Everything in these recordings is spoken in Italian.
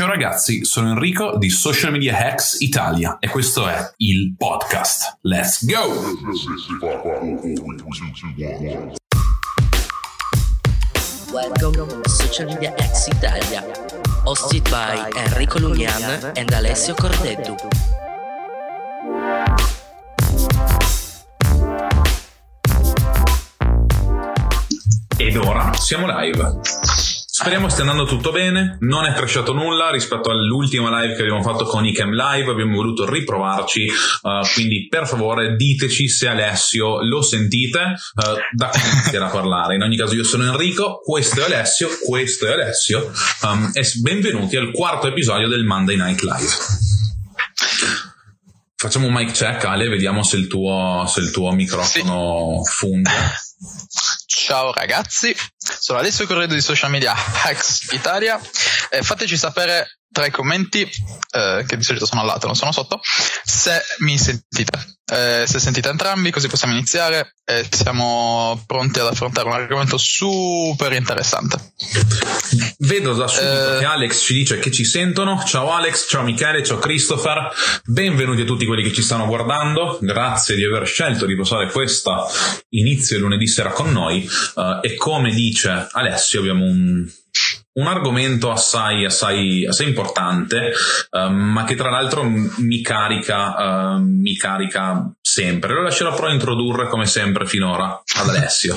Ciao ragazzi, sono Enrico di Social Media Hacks Italia e questo è il podcast. Let's go! Welcome to Social Media Hacks Italia, hosted by Enrico Lugnan and Alessio Cordetto. Ed ora siamo live. Speriamo stia andando tutto bene, non è crashato nulla rispetto all'ultima live che abbiamo fatto con iCam Live, abbiamo voluto riprovarci, quindi per favore diteci se Alessio lo sentite, da quando iniziare a parlare. In ogni caso io sono Enrico, questo è Alessio, e benvenuti al quarto episodio del Monday Night Live. Facciamo un mic check, Ale, vediamo se il tuo microfono funge. Ciao ragazzi, sono Alessio Corredo di Social Media Hacks Italia, fateci sapere tra i commenti, che di solito sono al lato, non sono sotto, se mi sentite, se sentite entrambi, così possiamo iniziare e siamo pronti ad affrontare un argomento super interessante. Vedo da subito che Alex ci dice che ci sentono. Ciao Alex, ciao Michele, ciao Christopher, benvenuti a tutti quelli che ci stanno guardando, grazie di aver scelto di passare questa inizio lunedì sera con noi, e come dice Alessio abbiamo un argomento assai importante, ma che tra l'altro mi carica sempre. Lo lascerò però introdurre come sempre finora ad Alessio.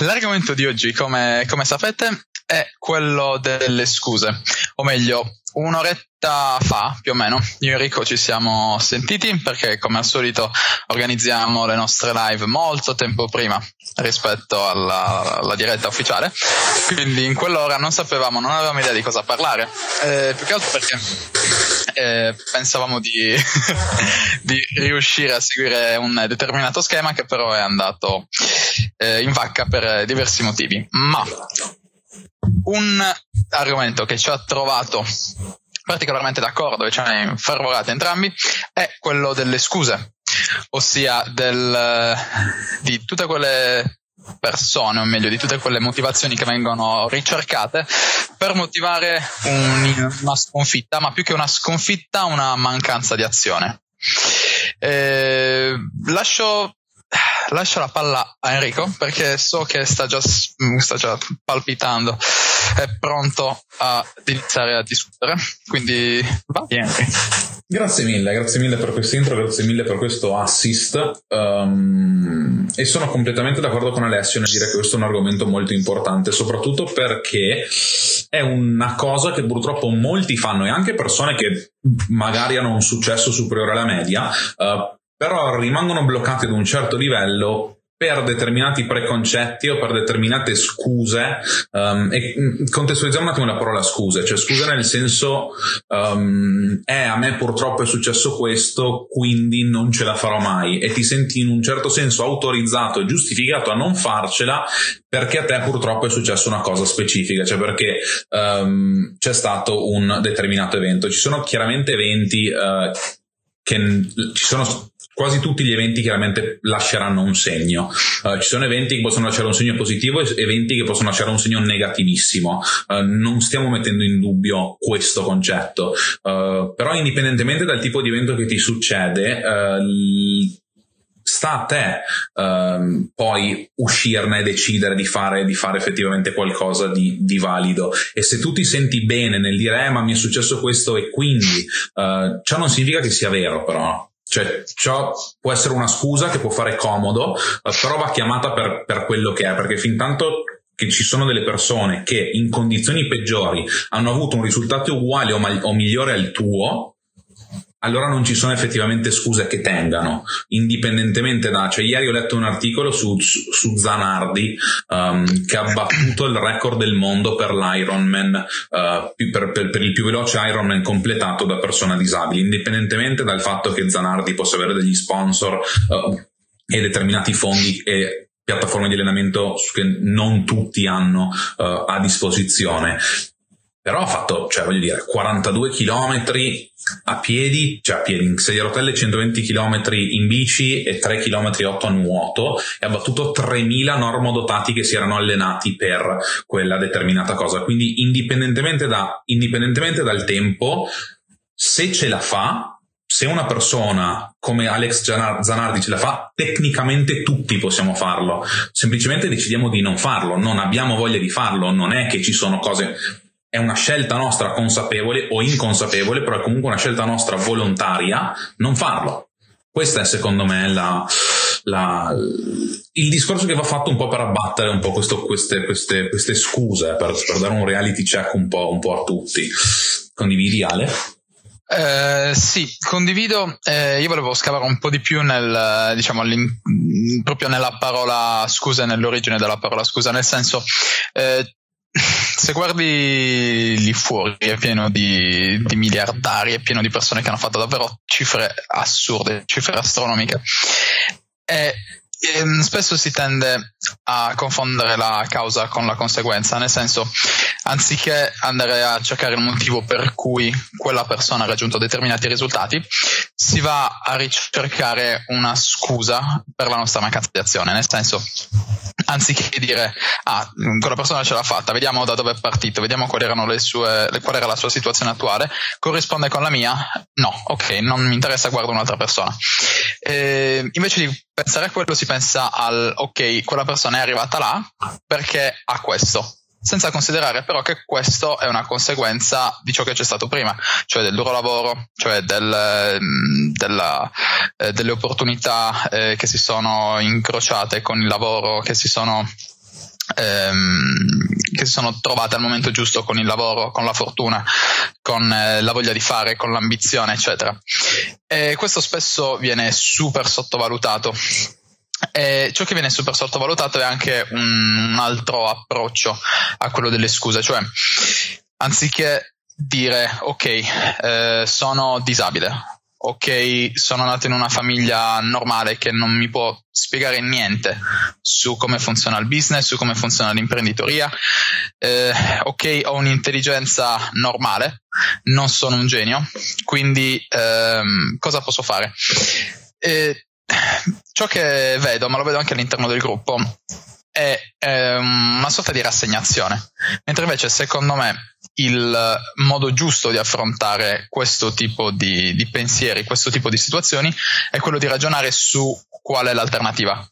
L'argomento di oggi, come sapete, è quello delle scuse, o meglio un'oretta fa più o meno io e Enrico ci siamo sentiti, perché come al solito organizziamo le nostre live molto tempo prima rispetto alla diretta ufficiale, quindi in quell'ora non avevamo idea di cosa parlare, più che altro perché pensavamo di, di riuscire a seguire un determinato schema che però è andato in vacca per diversi motivi, ma un argomento che ci ha trovato particolarmente d'accordo e ci ha infervorati entrambi è quello delle scuse, ossia di tutte quelle persone, o meglio di tutte quelle motivazioni che vengono ricercate per motivare una sconfitta, ma più che una sconfitta una mancanza di azione. Lascio la palla a Enrico, perché so che sta già palpitando, è pronto a iniziare a discutere, quindi va bene. Grazie mille per questo intro, grazie mille per questo assist, e sono completamente d'accordo con Alessio nel dire che questo è un argomento molto importante, soprattutto perché è una cosa che purtroppo molti fanno, e anche persone che magari hanno un successo superiore alla media, però rimangono bloccati ad un certo livello per determinati preconcetti o per determinate scuse, e contestualizziamo un attimo la parola scuse, cioè scusa nel senso a me purtroppo è successo questo, quindi non ce la farò mai, e ti senti in un certo senso autorizzato e giustificato a non farcela perché a te purtroppo è successa una cosa specifica, cioè perché c'è stato un determinato evento. Ci sono chiaramente eventi quasi tutti gli eventi chiaramente lasceranno un segno, ci sono eventi che possono lasciare un segno positivo e eventi che possono lasciare un segno negativissimo, non stiamo mettendo in dubbio questo concetto, però indipendentemente dal tipo di evento che ti succede, sta a te poi uscirne e decidere di fare effettivamente qualcosa di valido. E se tu ti senti bene nel dire ma mi è successo questo e quindi, ciò non significa che sia vero, però cioè ciò può essere una scusa che può fare comodo, però va chiamata per quello che è, perché fin tanto che ci sono delle persone che in condizioni peggiori hanno avuto un risultato uguale o migliore al tuo, allora non ci sono effettivamente scuse che tengano, indipendentemente da, cioè ieri ho letto un articolo su Zanardi, che ha battuto il record del mondo per l'Ironman, per il più veloce Ironman completato da persona disabile, indipendentemente dal fatto che Zanardi possa avere degli sponsor e determinati fondi e piattaforme di allenamento che non tutti hanno a disposizione. Però ho fatto, cioè voglio dire, 42 chilometri a piedi, cioè a piedi in sedia a rotelle, 120 chilometri in bici e 3 chilometri 8 a nuoto, e ho battuto 3.000 normodotati che si erano allenati per quella determinata cosa. Quindi indipendentemente dal tempo, se ce la fa, se una persona come Alex Zanardi ce la fa, tecnicamente tutti possiamo farlo. Semplicemente decidiamo di non farlo, non abbiamo voglia di farlo, non è che ci sono cose... È una scelta nostra consapevole o inconsapevole, però è comunque una scelta nostra volontaria non farlo. Questa è secondo me il discorso che va fatto un po' per abbattere un po' queste scuse, per dare un reality check un po' a tutti. Condividi, Ale? Sì, condivido. Io volevo scavare un po' di più nel, diciamo, proprio nella parola scusa, nell'origine della parola scusa, nel senso... se guardi lì fuori è pieno di miliardari, è pieno di persone che hanno fatto davvero cifre assurde, cifre astronomiche, e spesso si tende a confondere la causa con la conseguenza, nel senso, anziché andare a cercare il motivo per cui quella persona ha raggiunto determinati risultati, si va a ricercare una scusa per la nostra mancanza di azione, nel senso, anziché dire quella persona ce l'ha fatta, vediamo da dove è partito, vediamo quali erano qual era la sua situazione attuale, corrisponde con la mia? No, ok, non mi interessa, guardo un'altra persona. Invece di pensare a quello si pensa al ok, quella persona è arrivata là perché ha questo, senza considerare però che questo è una conseguenza di ciò che c'è stato prima, cioè del duro lavoro, cioè delle opportunità che si sono incrociate con il lavoro, che si sono trovate al momento giusto con il lavoro, con la fortuna, con la voglia di fare, con l'ambizione, eccetera. E questo spesso viene super sottovalutato. E ciò che viene super sottovalutato è anche un altro approccio a quello delle scuse, cioè anziché dire ok, sono disabile, ok, sono nato in una famiglia normale che non mi può spiegare niente su come funziona il business, su come funziona l'imprenditoria, ok, ho un'intelligenza normale, non sono un genio, quindi cosa posso fare? Ciò che vedo, ma lo vedo anche all'interno del gruppo, è una sorta di rassegnazione, mentre invece secondo me il modo giusto di affrontare questo tipo di pensieri, questo tipo di situazioni, è quello di ragionare su qual è l'alternativa.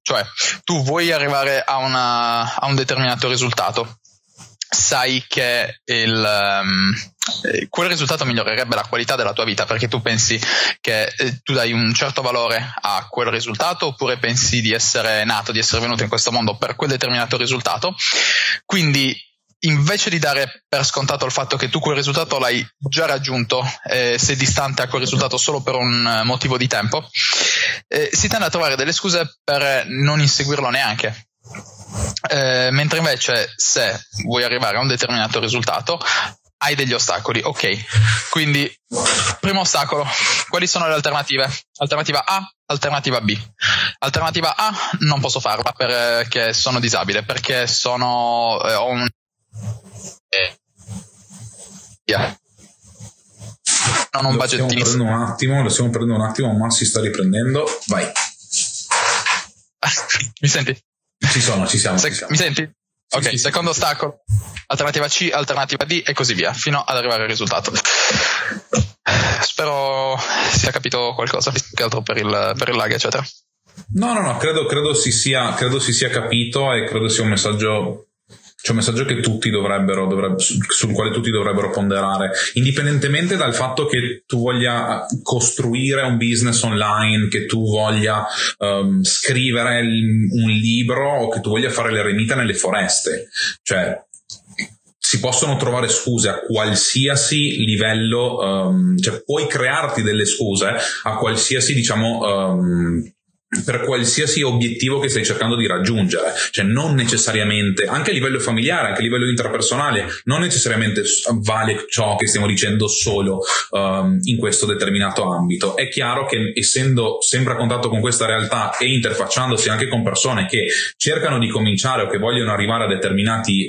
Cioè, tu vuoi arrivare a un determinato risultato, sai che quel risultato migliorerebbe la qualità della tua vita, perché tu pensi che tu dai un certo valore a quel risultato, oppure pensi di essere nato, di essere venuto in questo mondo per quel determinato risultato. Quindi invece di dare per scontato il fatto che tu quel risultato l'hai già raggiunto, sei distante a quel risultato solo per un motivo di tempo, si tende a trovare delle scuse per non inseguirlo neanche. Mentre invece se vuoi arrivare a un determinato risultato hai degli ostacoli, ok, quindi primo ostacolo, quali sono le alternative? Alternativa A, alternativa B. Alternativa A, non posso farla perché sono disabile, perché ho un... Yeah. Non ho un budgettino. Lo stiamo prendendo un attimo, ma si sta riprendendo, vai. Mi senti? Ci siamo. Mi senti? Sì, ok, sì, secondo ostacolo, alternativa C, alternativa D e così via, fino ad arrivare al risultato. Spero sia capito qualcosa, più che altro per il lag, eccetera. No, credo si sia capito, e credo sia un messaggio che tutti dovrebbero, sul quale tutti dovrebbero ponderare, indipendentemente dal fatto che tu voglia costruire un business online, che tu voglia scrivere un libro, o che tu voglia fare l'eremita nelle foreste. Cioè, si possono trovare scuse a qualsiasi livello, cioè puoi crearti delle scuse a qualsiasi, diciamo, per qualsiasi obiettivo che stai cercando di raggiungere, cioè non necessariamente, anche a livello familiare, anche a livello intrapersonale, non necessariamente vale ciò che stiamo dicendo solo in questo determinato ambito. È chiaro che, essendo sempre a contatto con questa realtà e interfacciandosi anche con persone che cercano di cominciare o che vogliono arrivare a determinati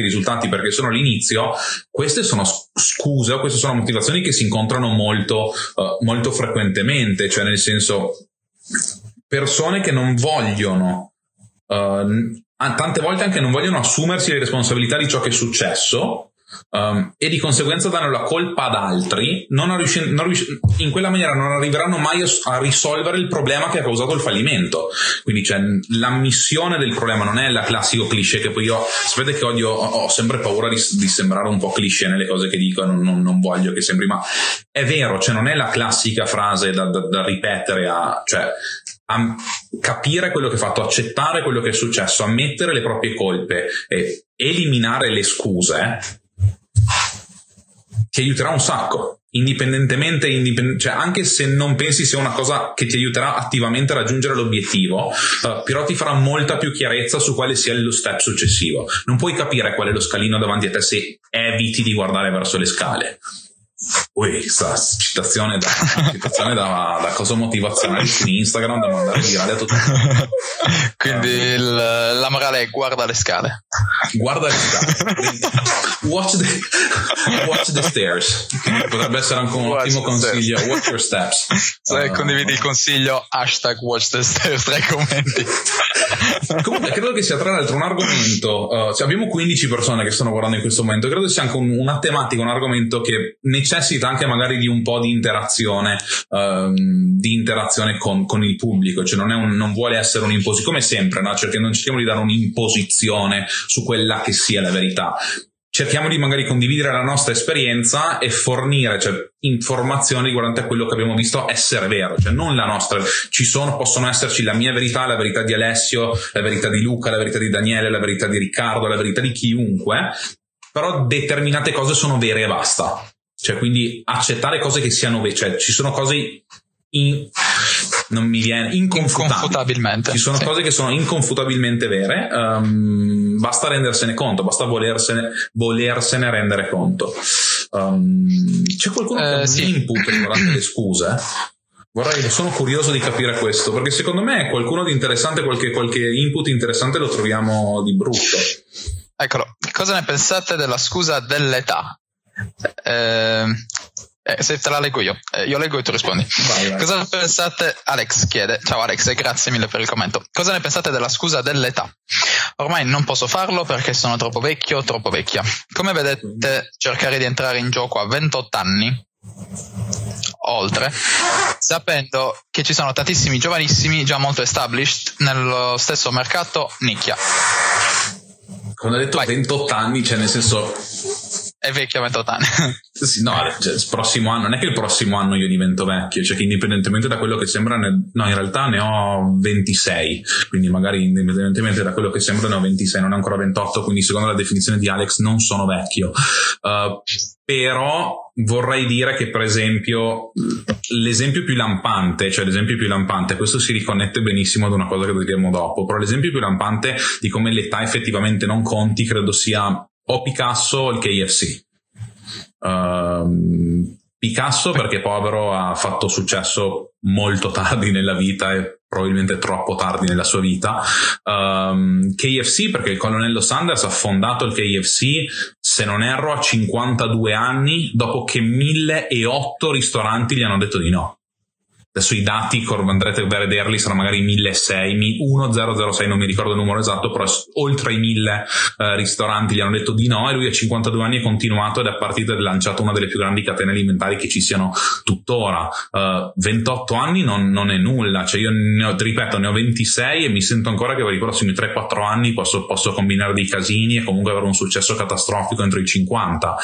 risultati perché sono all'inizio, queste sono scuse o queste sono motivazioni che si incontrano molto frequentemente, cioè nel senso, persone che non vogliono, tante volte anche non vogliono assumersi le responsabilità di ciò che è successo, e di conseguenza danno la colpa ad altri, in quella maniera non arriveranno mai a risolvere il problema che ha causato il fallimento. Quindi cioè, l'ammissione del problema non è la classico cliché che poi io, sapete che ho sempre paura di sembrare un po' cliché nelle cose che dico, non voglio che sembri, ma è vero, cioè non è la classica frase da ripetere a capire quello che hai fatto, accettare quello che è successo, ammettere le proprie colpe e eliminare le scuse ti aiuterà un sacco, indipendentemente, cioè anche se non pensi sia una cosa che ti aiuterà attivamente a raggiungere l'obiettivo, però ti farà molta più chiarezza su quale sia lo step successivo. Non puoi capire qual è lo scalino davanti a te se eviti di guardare verso le scale. Questa citazione da cosa motivazionale su Instagram da mandare virale a tutto. Quindi la morale è: guarda le scale watch the stairs, potrebbe essere anche un ottimo consiglio. Watch your steps. Se condividi il consiglio #watch the stairs tra i commenti. Comunque credo che sia, tra l'altro, un argomento, cioè abbiamo 15 persone che stanno guardando in questo momento, credo sia anche una tematica, un argomento che necessita anche magari di un po' di interazione, con il pubblico, cioè non vuole essere un'imposizione, come sempre, no? Cioè non cerchiamo di dare un'imposizione su quella che sia la verità, cerchiamo di magari condividere la nostra esperienza e fornire, cioè, informazioni riguardanti a quello che abbiamo visto essere vero, cioè non la nostra. Possono esserci la mia verità, la verità di Alessio, la verità di Luca, la verità di Daniele, la verità di Riccardo, la verità di chiunque, però determinate cose sono vere e basta. Cioè, quindi accettare cose che siano vere, cioè ci sono cose inconfutabilmente, ci sono cose che sono inconfutabilmente vere, basta rendersene conto, basta volersene rendere conto. C'è qualcuno che sì, input riguardante le scuse? Sono curioso di capire questo, perché secondo me qualcuno di interessante, qualche input interessante lo troviamo di brutto. Eccolo, cosa ne pensate della scusa dell'età? Se te la leggo io leggo e tu rispondi. Vai. Cosa ne pensate? Alex chiede: ciao Alex, e grazie mille per il commento. Cosa ne pensate della scusa dell'età? Ormai non posso farlo perché sono troppo vecchio o troppo vecchia. Come vedete, cercare di entrare in gioco a 28 anni oltre, sapendo che ci sono tantissimi giovanissimi già molto established nello stesso mercato nicchia. Quando hai detto 28 anni, cioè nel senso è vecchio a 28 anni. Sì, no, cioè, il prossimo anno, non è che il prossimo anno io divento vecchio, cioè che indipendentemente da quello che sembra, no, in realtà ne ho 26, quindi magari indipendentemente da quello che sembra ne ho 26, non è ancora 28, quindi secondo la definizione di Alex non sono vecchio. Però vorrei dire che, per esempio, l'esempio più lampante, questo si riconnette benissimo ad una cosa che vedremo dopo, però l'esempio più lampante di come l'età effettivamente non conti credo sia o Picasso o il KFC. Picasso perché povero ha fatto successo molto tardi nella vita e probabilmente troppo tardi nella sua vita. KFC perché il colonnello Sanders ha fondato il KFC, se non erro, a 52 anni, dopo che 1008 ristoranti gli hanno detto di no. Adesso i dati, andrete a vederli, sarà magari 1006, non mi ricordo il numero esatto, però oltre i 1000 ristoranti gli hanno detto di no, e lui a 52 anni è continuato ed è partito ed è lanciato una delle più grandi catene alimentari che ci siano tuttora. 28 anni non è nulla, cioè io ne ho 26 e mi sento ancora che per i prossimi 3-4 anni posso combinare dei casini e comunque avere un successo catastrofico entro i 50.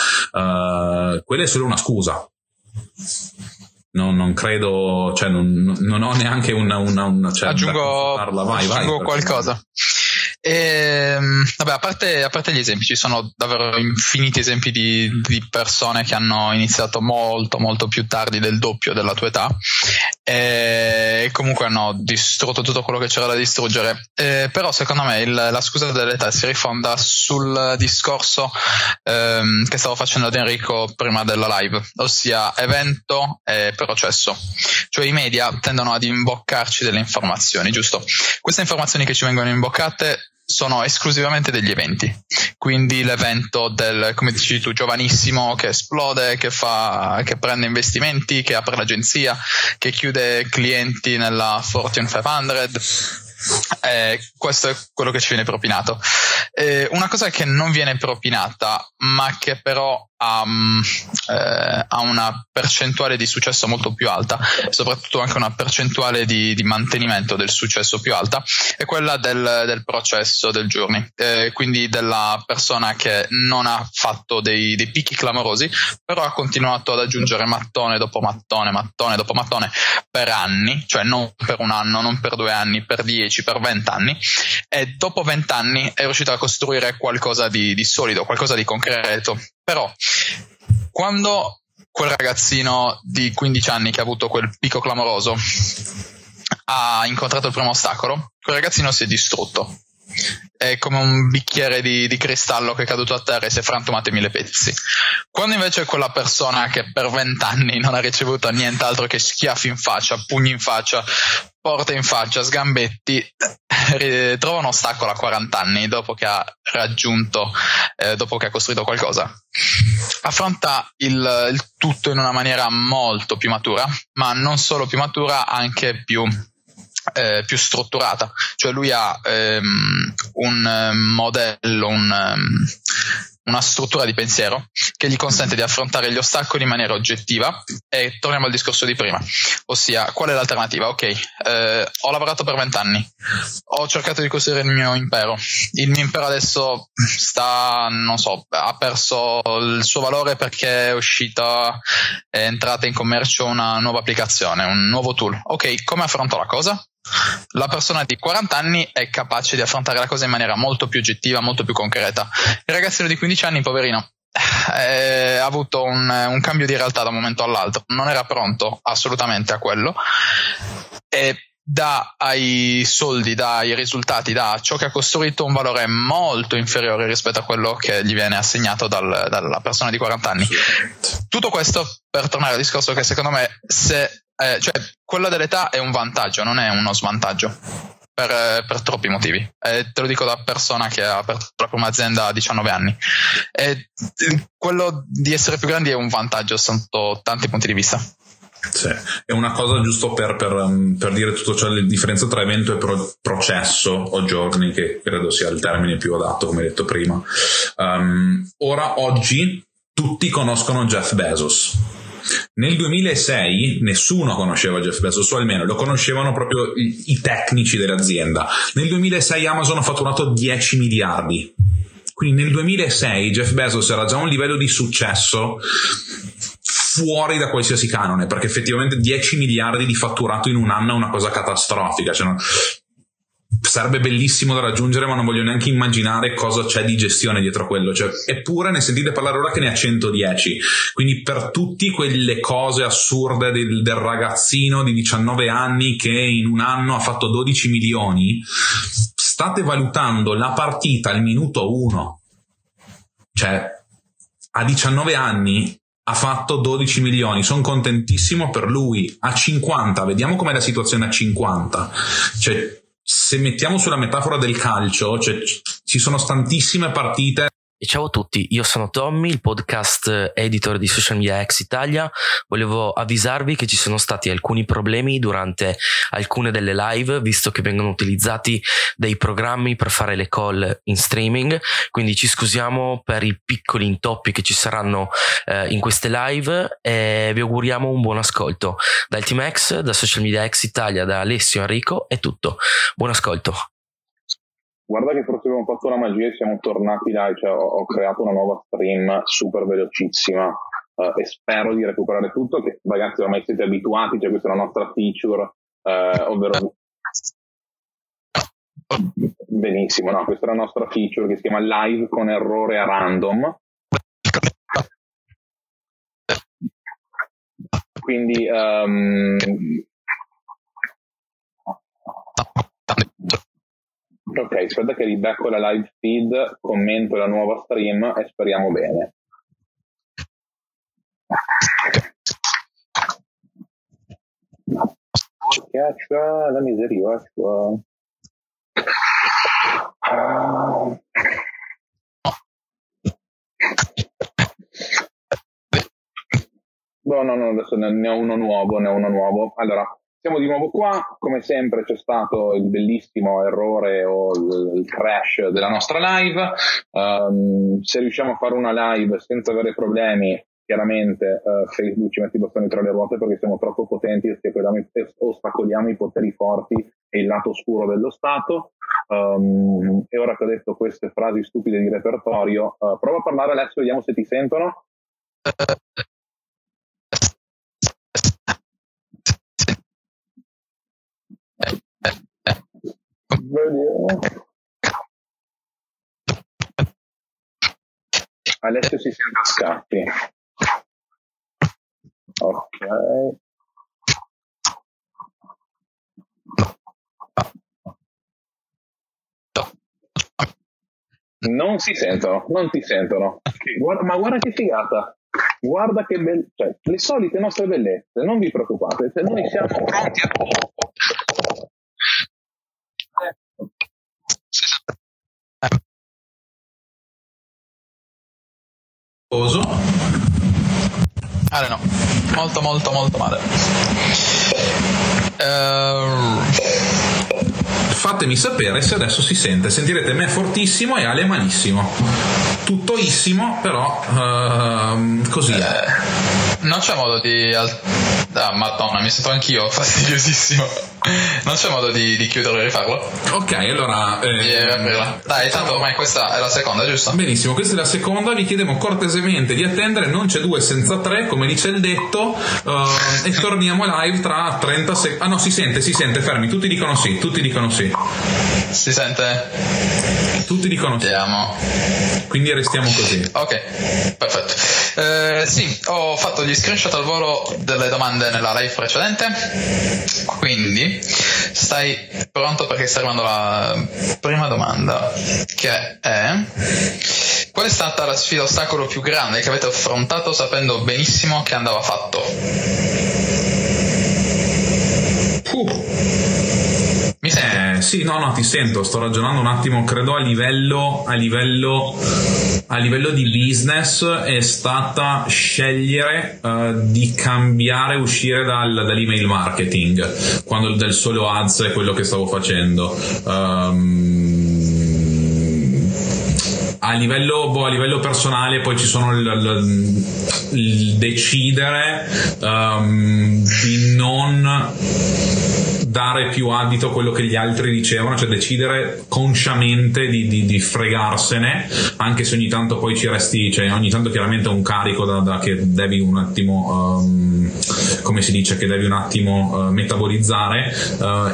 Quella è solo una scusa. Non credo, cioè non ho neanche una aggiungo qualcosa. Vabbè, a parte gli esempi, ci sono davvero infiniti esempi di persone che hanno iniziato molto molto più tardi del doppio della tua età e comunque hanno distrutto tutto quello che c'era da distruggere, però secondo me la scusa dell'età si rifonda sul discorso che stavo facendo ad Enrico prima della live, ossia evento e processo, cioè i media tendono ad imboccarci delle informazioni, giusto? Queste informazioni che ci vengono imboccate sono esclusivamente degli eventi, quindi l'evento del, come dici tu, giovanissimo che esplode, che prende investimenti, che apre l'agenzia, che chiude clienti nella Fortune 500. Questo è quello che ci viene propinato. Una cosa che non viene propinata ma che però ha una percentuale di successo molto più alta, soprattutto anche una percentuale di mantenimento del successo più alta, è quella del processo, del journey, quindi della persona che non ha fatto dei picchi clamorosi, però ha continuato ad aggiungere mattone dopo mattone per anni, cioè non per un anno, non per 2 anni, per 10, per 20 anni, e dopo 20 anni è riuscito a costruire qualcosa di solido, qualcosa di concreto. Però quando quel ragazzino di 15 anni che ha avuto quel picco clamoroso ha incontrato il primo ostacolo, quel ragazzino si è distrutto. È come un bicchiere di cristallo che è caduto a terra e si è frantumato in 1000 pezzi. Quando invece quella persona che per 20 anni non ha ricevuto nient'altro che schiaffi in faccia, pugni in faccia, porte in faccia, sgambetti, trova un ostacolo a 40 anni dopo che ha raggiunto, dopo che ha costruito qualcosa, affronta il tutto in una maniera molto più matura, ma non solo più matura, anche più strutturata, cioè lui ha un modello, una struttura di pensiero che gli consente di affrontare gli ostacoli in maniera oggettiva. E torniamo al discorso di prima, ossia qual è l'alternativa? Ok, ho lavorato per 20 anni, ho cercato di costruire il mio impero, adesso sta, non so, ha perso il suo valore perché è entrata in commercio una nuova applicazione, un nuovo tool. Ok, come affronto la cosa? La persona di 40 anni è capace di affrontare la cosa in maniera molto più oggettiva, molto più concreta. Il ragazzino di 15 anni, poverino, ha avuto un cambio di realtà da un momento all'altro, non era pronto assolutamente a quello, e dà ai soldi, dà ai risultati, dà a ciò che ha costruito un valore molto inferiore rispetto a quello che gli viene assegnato dalla persona di 40 anni. Tutto questo per tornare al discorso che secondo me cioè quella dell'età è un vantaggio, non è uno svantaggio per troppi motivi, te lo dico da persona che ha aperto la prima azienda a 19 anni. Quello di essere più grandi è un vantaggio sotto tanti punti di vista. Sì, è una cosa, giusto per dire tutto ciò, la differenza tra evento e processo o giorni, che credo sia il termine più adatto, come detto prima. Oggi tutti conoscono Jeff Bezos. Nel 2006 nessuno conosceva Jeff Bezos, o almeno lo conoscevano proprio i tecnici dell'azienda. Nel 2006 Amazon ha fatturato 10 miliardi. Quindi nel 2006 Jeff Bezos era già a un livello di successo fuori da qualsiasi canone, perché effettivamente 10 miliardi di fatturato in un anno è una cosa catastrofica. Cioè, sarebbe bellissimo da raggiungere, ma non voglio neanche immaginare cosa c'è di gestione dietro a quello, cioè, eppure ne sentite parlare ora che ne ha 110. Quindi per tutti quelle cose assurde del ragazzino di 19 anni che in un anno ha fatto 12 milioni, state valutando la partita al minuto 1. Cioè, a 19 anni ha fatto 12 milioni, sono contentissimo per lui. A 50, vediamo com'è la situazione a 50. Cioè, se mettiamo sulla metafora del calcio, cioè, ci sono tantissime partite. E ciao a tutti, io sono Tommy, il podcast editor di Social Media Hacks Italia. Volevo avvisarvi che ci sono stati alcuni problemi durante alcune delle live, visto che vengono utilizzati dei programmi per fare le call in streaming, quindi ci scusiamo per i piccoli intoppi che ci saranno in queste live e vi auguriamo un buon ascolto. Dal Team Hacks, da Social Media Hacks Italia, da Alessio, Enrico, è tutto. Buon ascolto. Guarda che forse abbiamo fatto una magia e siamo tornati là, cioè ho creato una nuova stream super velocissima e spero di recuperare tutto, che ragazzi ormai siete abituati, cioè questa è la nostra feature, ovvero Benissimo, no, questa è la nostra feature che si chiama Live con errore a random. Quindi ok, aspetta che ribecco la live feed, commento la nuova stream e speriamo bene. Schiaccia la miseria sua. No, no, no, adesso ne ho uno nuovo. Allora, siamo di nuovo qua. Come sempre c'è stato il bellissimo errore o il crash della nostra live. Se riusciamo a fare una live senza avere problemi, chiaramente Facebook ci mette i bastoni tra le ruote perché siamo troppo potenti e ostacoliamo i poteri forti e il lato oscuro dello Stato. E ora che ho detto queste frasi stupide di repertorio, prova a parlare adesso, vediamo se ti sentono. Alessio si sente a scatti. Ok. Non si sentono, non ti sentono. Guarda, ma guarda che figata. Guarda che belle, cioè, le solite nostre bellezze, non vi preoccupate, se noi siamo pronti a no, molto male. Fatemi sapere se adesso si sente. Sentirete me fortissimo e Ale malissimo. Tuttoissimo, però così è. Non c'è modo di... Ah, madonna, mi sento anch'io fastidiosissimo. Non c'è modo di chiuderlo e rifarlo? Ok, allora... dai, tanto ormai questa è la seconda, giusto? Benissimo, questa è la seconda. Vi chiedevo cortesemente di attendere. Non c'è due senza tre, come dice il detto. E torniamo live tra 30 secondi. Ah no, si sente, fermi. Tutti dicono sì. Si sente? Tutti dicono sì. Andiamo. Quindi restiamo così. Ok, perfetto. Sì, ho fatto gli screenshot al volo delle domande nella live precedente. Quindi stai pronto perché sta arrivando la prima domanda, che è: qual è stata la sfida ostacolo più grande che avete affrontato sapendo benissimo che andava fatto? Mi senti? Sì, no, ti sento, sto ragionando un attimo, credo a livello di business è stata scegliere di cambiare, uscire dall'email marketing, quando del solo ads è quello che stavo facendo. A livello personale poi ci sono il decidere di non dare più adito a quello che gli altri dicevano, cioè decidere consciamente di fregarsene, anche se ogni tanto poi ci resti, cioè ogni tanto chiaramente un carico da che devi un attimo metabolizzare,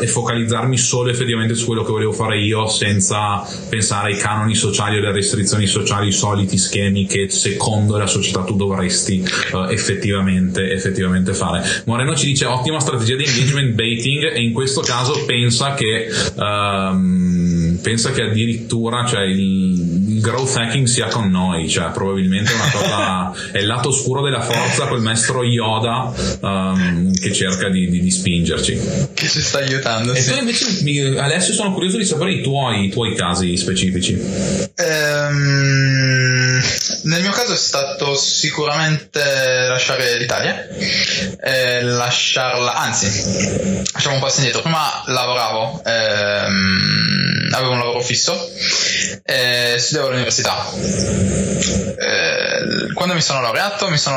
e focalizzarmi solo effettivamente su quello che volevo fare io, senza pensare ai canoni sociali o alle restrizioni sociali, i soliti schemi che secondo la società tu dovresti effettivamente fare. Moreno ci dice: ottima strategia di engagement baiting. In questo caso pensa che addirittura, cioè, il growth hacking sia con noi, cioè probabilmente è una cosa è il lato oscuro della forza, quel maestro Yoda che cerca di spingerci, che ci sta aiutando. E sì. Tu invece adesso sono curioso di sapere i tuoi casi specifici. Nel mio caso è stato sicuramente lasciare l'Italia, anzi facciamo un passo indietro. Prima lavoravo, avevo un lavoro fisso, studiavo all'università. Quando mi sono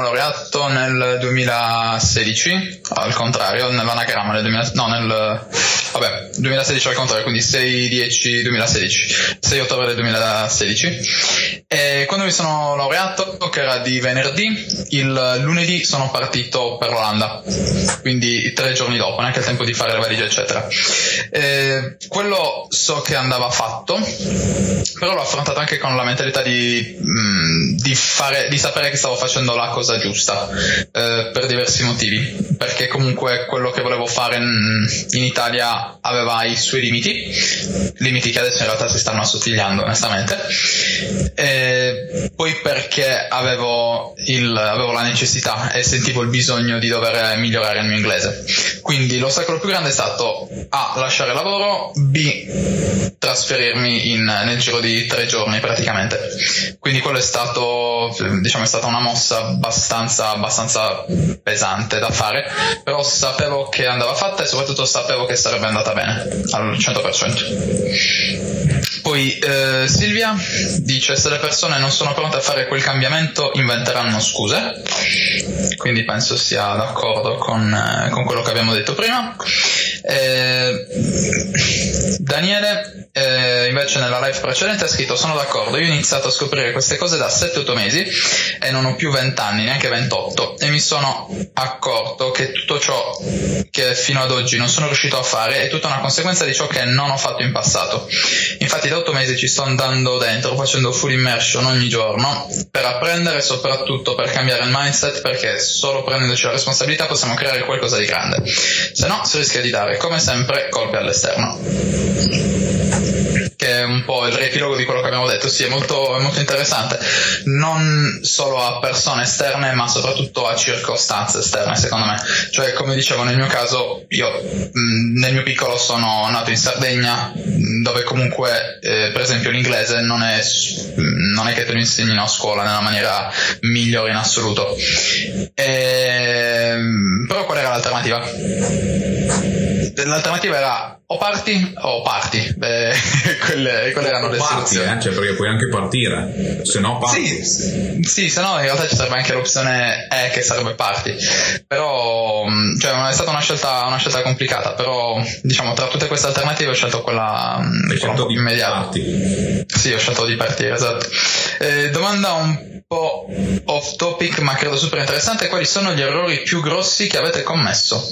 laureato nel 2016, al contrario, nell'anagrama nel 2000, no, nel vabbè, 2016 al contrario, quindi 6-10-2016, 6 ottobre del 2016. E quando mi sono laureato, che era di venerdì, il lunedì sono partito per l'Olanda, quindi 3 giorni dopo, neanche il tempo di fare le valigie eccetera. E quello so che andava fatto, però l'ho affrontato anche con la mentalità di sapere che stavo facendo la cosa giusta, per diversi motivi, perché comunque quello che volevo fare in Italia aveva i suoi limiti che adesso in realtà si stanno assottigliando onestamente, e poi perché avevo la necessità e sentivo il bisogno di dover migliorare il mio inglese. Quindi l'ostacolo più grande è stato A, lasciare il lavoro, B, trasferirmi nel giro di 3 giorni praticamente. Quindi quello è stata una mossa abbastanza pesante da fare, però sapevo che andava fatta e soprattutto sapevo che sarebbe andata bene al 100%. Poi Silvia dice: se le persone non sono pronte a fare quel cambiamento inventeranno scuse, quindi penso sia d'accordo con quello che abbiamo detto prima. Daniele invece nella live precedente ha scritto: sono d'accordo, io ho iniziato a scoprire queste cose da 7-8 mesi e non ho più 20 anni, neanche 28, e mi sono accorto che tutto ciò che fino ad oggi non sono riuscito a fare è tutta una conseguenza di ciò che non ho fatto in passato. Infatti da 8 mesi ci sto andando dentro, facendo full immersion ogni giorno per apprendere e soprattutto per cambiare il mindset, perché solo prendendoci la responsabilità possiamo creare qualcosa di grande, se no si rischia di dare come sempre colpi all'esterno. Che è un po' il riepilogo di quello che abbiamo detto. Sì, è molto interessante, non solo a persone esterne ma soprattutto a circostanze esterne, secondo me. Cioè, come dicevo, nel mio caso, io nel mio piccolo sono nato in Sardegna, dove comunque per esempio l'inglese non è che te lo insegnino a scuola nella maniera migliore in assoluto, però qual era l'alternativa? L'alternativa era o parti. Beh, quelle erano le soluzioni, cioè, perché puoi anche partire, se no parti. Sì, se no in realtà ci sarebbe anche l'opzione E, che sarebbe parti, però cioè, è stata una scelta complicata, però diciamo tra tutte queste alternative ho scelto quella un po' più immediata. Sì, ho scelto di partire, esatto. Domanda un po' off topic ma credo super interessante: quali sono gli errori più grossi che avete commesso?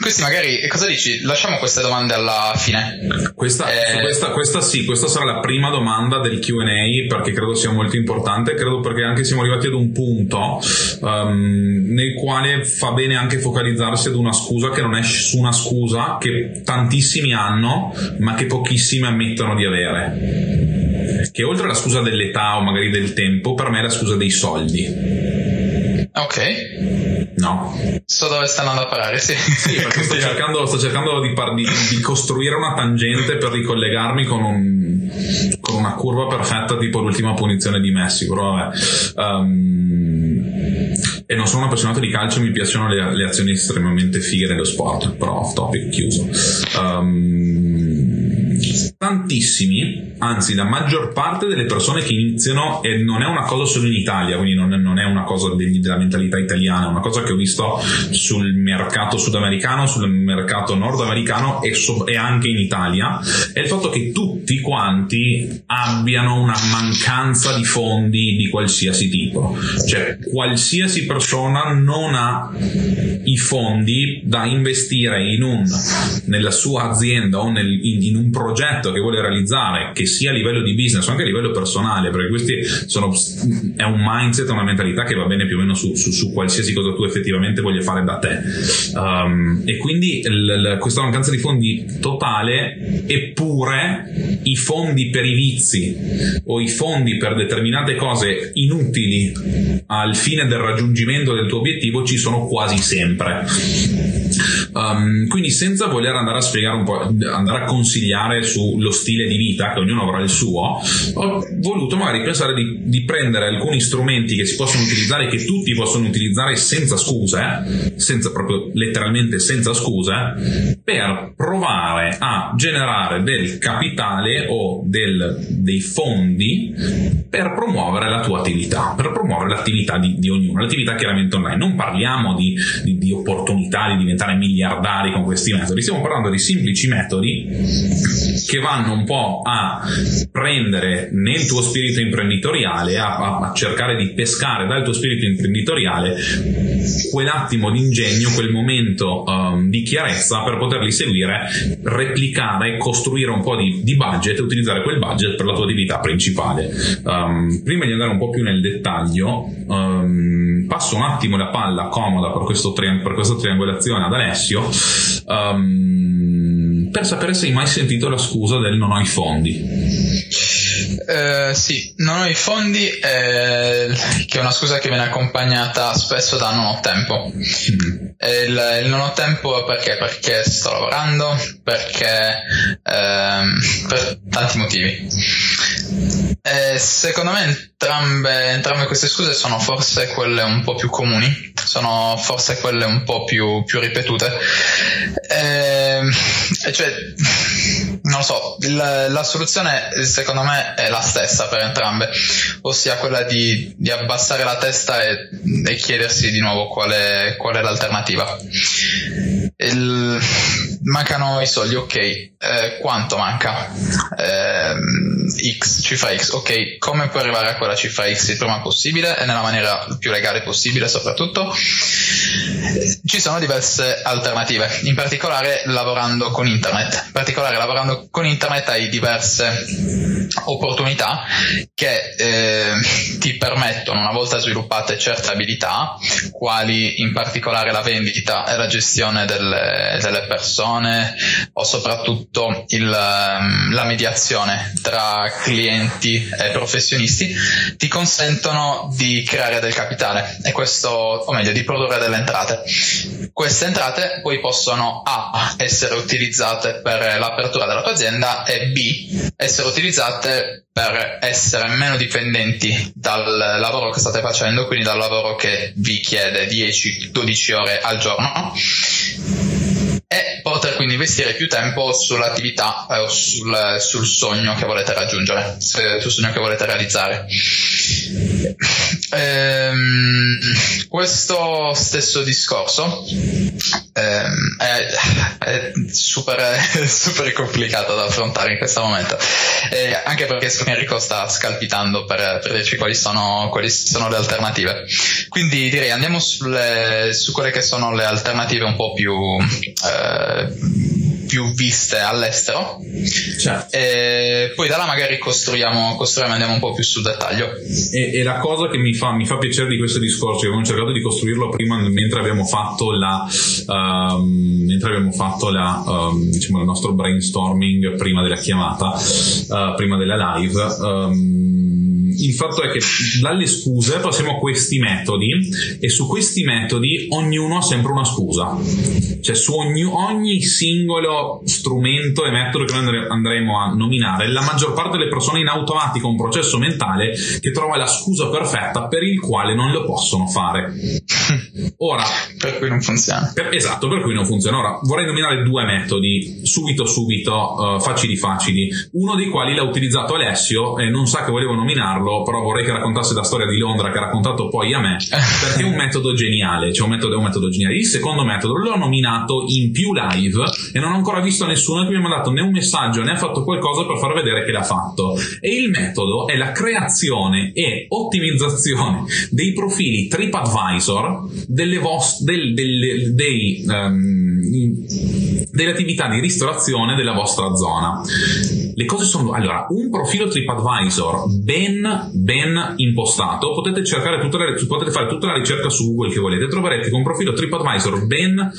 Questi magari, cosa dici? Lasciamo queste domande alla fine. Questa sì, questa sarà la prima domanda del Q&A, perché credo sia molto importante, credo, perché anche siamo arrivati ad un punto nel quale fa bene anche focalizzarsi ad una scusa, che non è su una scusa che tantissimi hanno ma che pochissimi ammettono di avere, che oltre alla scusa dell'età o magari del tempo, per me è la scusa dei soldi. Ok, no, so dove stanno andando a parare. Sì, perché sto cercando di costruire una tangente per ricollegarmi con una curva perfetta, tipo l'ultima punizione di Messi, però vabbè. E non sono un appassionato di calcio, mi piacciono le azioni estremamente fighe dello sport, però off topic, chiuso. Tantissimi, anzi la maggior parte delle persone che iniziano, e non è una cosa solo in Italia, quindi non è una cosa della mentalità italiana, è una cosa che ho visto sul mercato sudamericano, sul mercato nordamericano e anche in Italia, è il fatto che tutti quanti abbiano una mancanza di fondi di qualsiasi tipo. Cioè, qualsiasi persona non ha i fondi da investire nella sua azienda o in un progetto che vuole realizzare, che sia a livello di business o anche a livello personale, perché questi è un mindset, una mentalità che va bene più o meno su qualsiasi cosa tu effettivamente voglia fare da te, e quindi questa mancanza di fondi totale. Eppure i fondi per i vizi o i fondi per determinate cose inutili al fine del raggiungimento del tuo obiettivo ci sono quasi sempre. Quindi, senza voler andare a spiegare un po', andare a consigliare sullo stile di vita, che ognuno avrà il suo, ho voluto magari pensare di prendere alcuni strumenti che si possono utilizzare, che tutti possono utilizzare senza scuse, senza, proprio letteralmente senza scuse, per provare a generare del capitale o dei fondi per promuovere la tua attività, per promuovere l'attività di ognuno, l'attività chiaramente online. Non parliamo di opportunità di diventare miliardari con questi metodi, stiamo parlando di semplici metodi che vanno un po' a prendere nel tuo spirito imprenditoriale, a cercare di pescare dal tuo spirito imprenditoriale quell'attimo di ingegno, quel momento di chiarezza, per poterli seguire, replicare, costruire un po' di budget e utilizzare quel budget per la tua attività principale. Prima di andare un po' più nel dettaglio, passo un attimo la palla comoda per questa triangolazione ad Alessio, per sapere se hai mai sentito la scusa del non ho i fondi. Sì, non ho i fondi, che è una scusa che viene accompagnata spesso da non ho tempo. Il non ho tempo perché? Perché sto lavorando, perché per tanti motivi. Secondo me entrambe queste scuse sono forse quelle un po' più comuni, sono forse quelle un po' più ripetute, cioè non lo so, la soluzione secondo me è la stessa per entrambe, ossia quella di abbassare la testa e chiedersi di nuovo qual è l'alternativa. Mancano i soldi, ok, quanto manca? X, cifra X, ok, come puoi arrivare a quella cifra X il prima possibile e nella maniera più legale possibile soprattutto? Ci sono diverse alternative, in particolare lavorando con internet. Hai diverse opportunità che ti permettono, una volta sviluppate certe abilità, quali in particolare la vendita e la gestione delle persone, o soprattutto la mediazione tra clienti e professionisti, ti consentono di creare del capitale, e questo, o meglio, di produrre delle entrate. Queste entrate poi possono A, essere utilizzate per l'apertura della tua azienda, e B, essere utilizzate per essere meno dipendenti dal lavoro che state facendo, quindi dal lavoro che vi chiede 10-12 ore al giorno, e poter quindi investire più tempo sull'attività o sul sogno che volete raggiungere, sul sogno che volete realizzare. Questo stesso discorso è super complicato da affrontare in questo momento, anche perché Enrico sta scalpitando per dirci quali sono le alternative. Quindi direi andiamo su quelle che sono le alternative un po' più viste all'estero, certo. E poi da là magari costruiamo, andiamo un po' più sul dettaglio. E la cosa che mi fa piacere di questo discorso, che abbiamo cercato di costruirlo prima mentre abbiamo fatto diciamo il nostro brainstorming prima della chiamata, prima della live, il fatto è che dalle scuse passiamo a questi metodi, e su questi metodi ognuno ha sempre una scusa, cioè su ogni singolo strumento e metodo che noi andremo a nominare, la maggior parte delle persone in automatico ha un processo mentale che trova la scusa perfetta per il quale non lo possono fare. Ora, per cui non funziona. Esatto, per cui non funziona. Ora vorrei nominare due metodi subito, facili, uno dei quali l'ha utilizzato Alessio e non sa che volevo nominarlo, però vorrei che raccontasse la storia di Londra che ha raccontato poi a me, perché è un metodo geniale, cioè un metodo geniale. Il secondo metodo l'ho nominato in più live e non ho ancora visto nessuno che mi ha mandato né un messaggio né ha fatto qualcosa per far vedere che l'ha fatto, e il metodo è la creazione e ottimizzazione dei profili TripAdvisor delle attività di ristorazione della vostra zona. le cose sono, allora, un profilo TripAdvisor ben impostato, potete cercare potete fare tutta la ricerca su Google che volete, troverete che un profilo TripAdvisor ben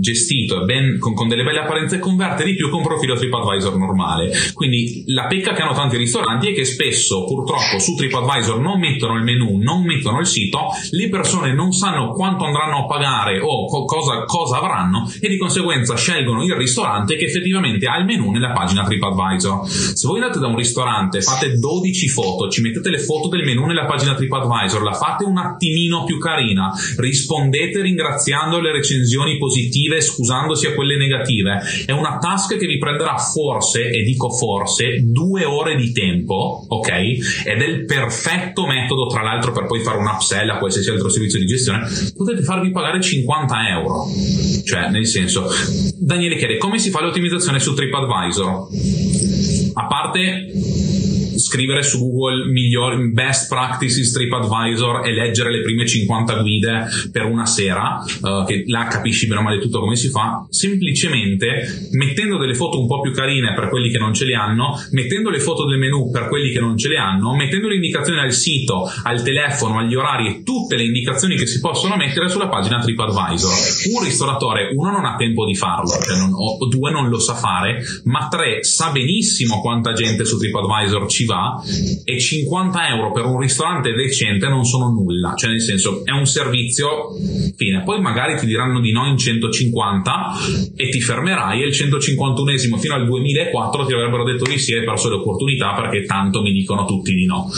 gestito, ben con delle belle apparenze, converte di più che un profilo TripAdvisor normale. Quindi la pecca che hanno tanti ristoranti è che spesso purtroppo su TripAdvisor non mettono il menu, non mettono il sito, le persone non sanno quanto andranno a pagare o cosa avranno, e di conseguenza scelgono il ristorante che effettivamente ha il menu nella pagina TripAdvisor. Se voi andate da un ristorante, fate 12 foto, ci mettete le foto del menu nella pagina TripAdvisor, la fate un attimino più carina, rispondete ringraziando le recensioni positive, scusandosi a quelle negative, è una task che vi prenderà forse, e dico forse, 2 ore di tempo, ok? Ed è il perfetto metodo, tra l'altro, per poi fare un upsell a qualsiasi altro servizio di gestione. Potete farvi pagare 50 euro, cioè, nel senso. Daniele chiede come si fa l'ottimizzazione su TripAdvisor, a parte scrivere su Google miglior best practices TripAdvisor e leggere le prime 50 guide per una sera, che la capisci bene o male tutto come si fa, semplicemente mettendo delle foto un po' più carine per quelli che non ce le hanno, mettendo le foto del menu per quelli che non ce le hanno, mettendo le indicazioni al sito, al telefono, agli orari e tutte le indicazioni che si possono mettere sulla pagina TripAdvisor. Un ristoratore, uno, non ha tempo di farlo, cioè due, non lo sa fare, ma tre, sa benissimo quanta gente su TripAdvisor ci va, e 50 euro per un ristorante decente non sono nulla, cioè, nel senso, è un servizio, fine. Poi magari ti diranno di no in 150 e ti fermerai, e il 151esimo fino al 2004 ti avrebbero detto di sì, hai perso le opportunità perché tanto mi dicono tutti di no.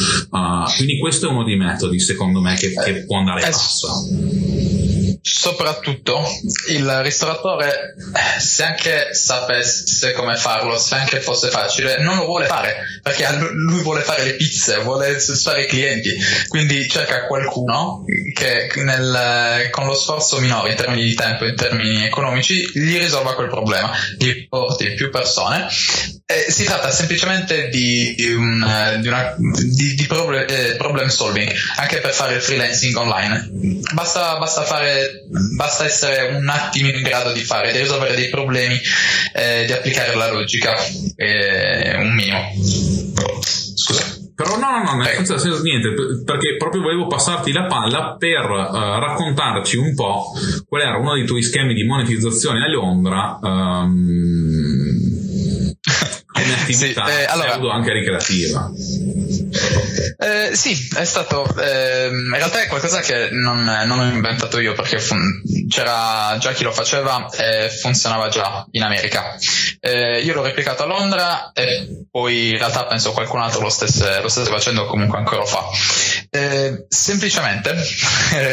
Quindi questo è uno dei metodi, secondo me, che può andare in basso. Soprattutto il ristoratore, se anche sapesse come farlo, se anche fosse facile, non lo vuole fare, perché lui vuole fare le pizze, vuole soddisfare i clienti, quindi cerca qualcuno che con lo sforzo minore in termini di tempo, in termini economici, gli risolva quel problema, gli porti più persone. Si tratta semplicemente di problem solving, anche per fare il freelancing online. Basta essere un attimo in grado di risolvere dei problemi, di applicare la logica, un minimo. Scusa. Però no, senza senso niente, perché proprio volevo passarti la palla per raccontarci un po' qual era uno dei tuoi schemi di monetizzazione a Londra, come attività, allora, anche ricreativa. Sì, è stato, in realtà è qualcosa che non ho inventato io, perché c'era già chi lo faceva e funzionava già in America. Io l'ho replicato a Londra, e poi in realtà penso qualcun altro lo stesse facendo, comunque ancora lo fa. Semplicemente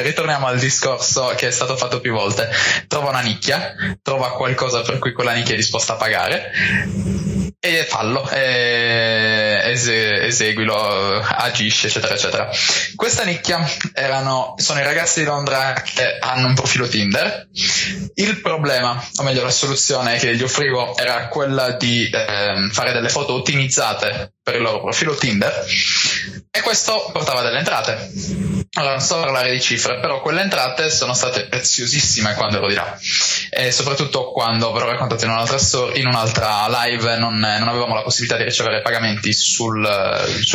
ritorniamo al discorso che è stato fatto più volte: trova una nicchia, trova qualcosa per cui quella nicchia è disposta a pagare, e fallo, eseguilo, agisci, eccetera eccetera. Questa nicchia sono i ragazzi di Londra che hanno un profilo Tinder. Il problema, o meglio la soluzione che gli offrivo, era quella di fare delle foto ottimizzate per il loro profilo Tinder, e questo portava delle entrate. Allora, non so parlare di cifre, però quelle entrate sono state preziosissime quando ero di là, e soprattutto quando, ve l'ho raccontato in un'altra live, non avevamo la possibilità di ricevere pagamenti sul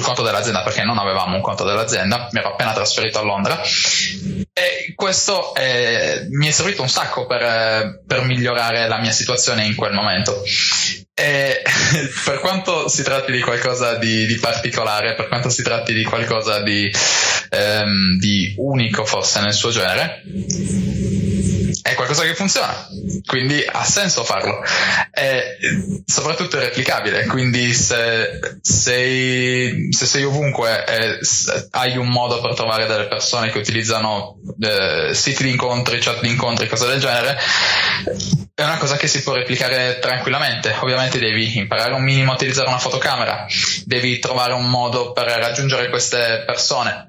conto dell'azienda, perché non avevamo un conto dell'azienda, mi ero appena trasferito a Londra, e questo mi è servito un sacco per migliorare la mia situazione in quel momento. E per quanto si tratti di qualcosa di particolare, per quanto si tratti di qualcosa di unico forse nel suo genere, è qualcosa che funziona, quindi ha senso farlo, e soprattutto è replicabile. Quindi se sei ovunque e hai un modo per trovare delle persone che utilizzano siti di incontri, chat di incontri, cose del genere, è una cosa che si può replicare tranquillamente. Ovviamente devi imparare un minimo a utilizzare una fotocamera, devi trovare un modo per raggiungere queste persone.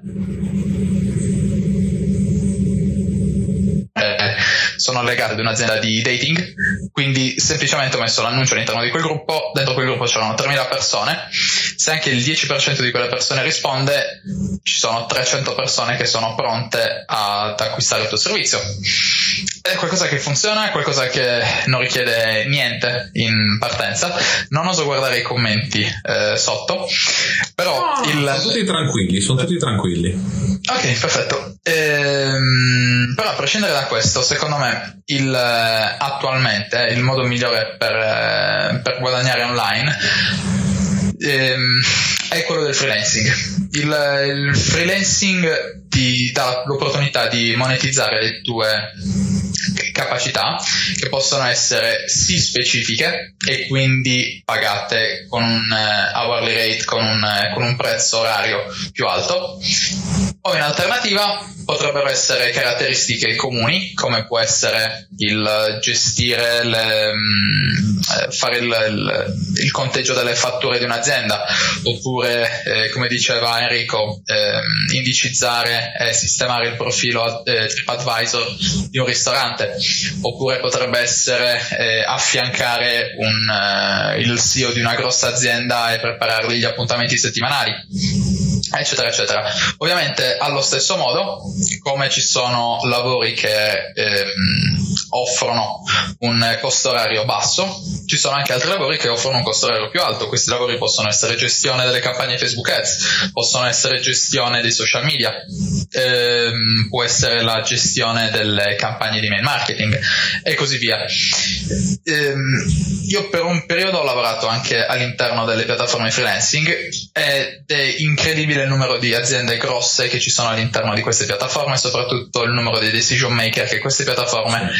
Sono legato ad un'azienda di dating, quindi semplicemente ho messo l'annuncio all'interno di quel gruppo, dentro quel gruppo c'erano 3.000 persone, se anche il 10% di quelle persone risponde, ci sono 300 persone che sono pronte ad acquistare il tuo servizio. è qualcosa che funziona, è qualcosa che non richiede niente in partenza. Non oso guardare i commenti sotto, però sono tutti tranquilli. Ok, perfetto. Però a prescindere da questo, secondo me attualmente il modo migliore per guadagnare online è quello del freelancing. Il freelancing ti dà l'opportunità di monetizzare le tue capacità, che possono essere sì specifiche e quindi pagate con un hourly rate, con un prezzo orario più alto, o in alternativa potrebbero essere caratteristiche comuni, come può essere il gestire fare il conteggio delle fatture di un'azienda, oppure come diceva Enrico, indicizzare e sistemare il profilo TripAdvisor di un ristorante, oppure potrebbe essere affiancare il CEO di una grossa azienda e preparargli gli appuntamenti settimanali, eccetera eccetera. Ovviamente allo stesso modo, come ci sono lavori che offrono un costo orario basso, ci sono anche altri lavori che offrono un costo orario più alto. Questi lavori possono essere gestione delle campagne Facebook Ads, possono essere gestione dei social media, può essere la gestione delle campagne di mail marketing e così via. Io per un periodo ho lavorato anche all'interno delle piattaforme freelancing ed è incredibile il numero di aziende grosse che ci sono all'interno di queste piattaforme, e soprattutto il numero di decision maker che queste piattaforme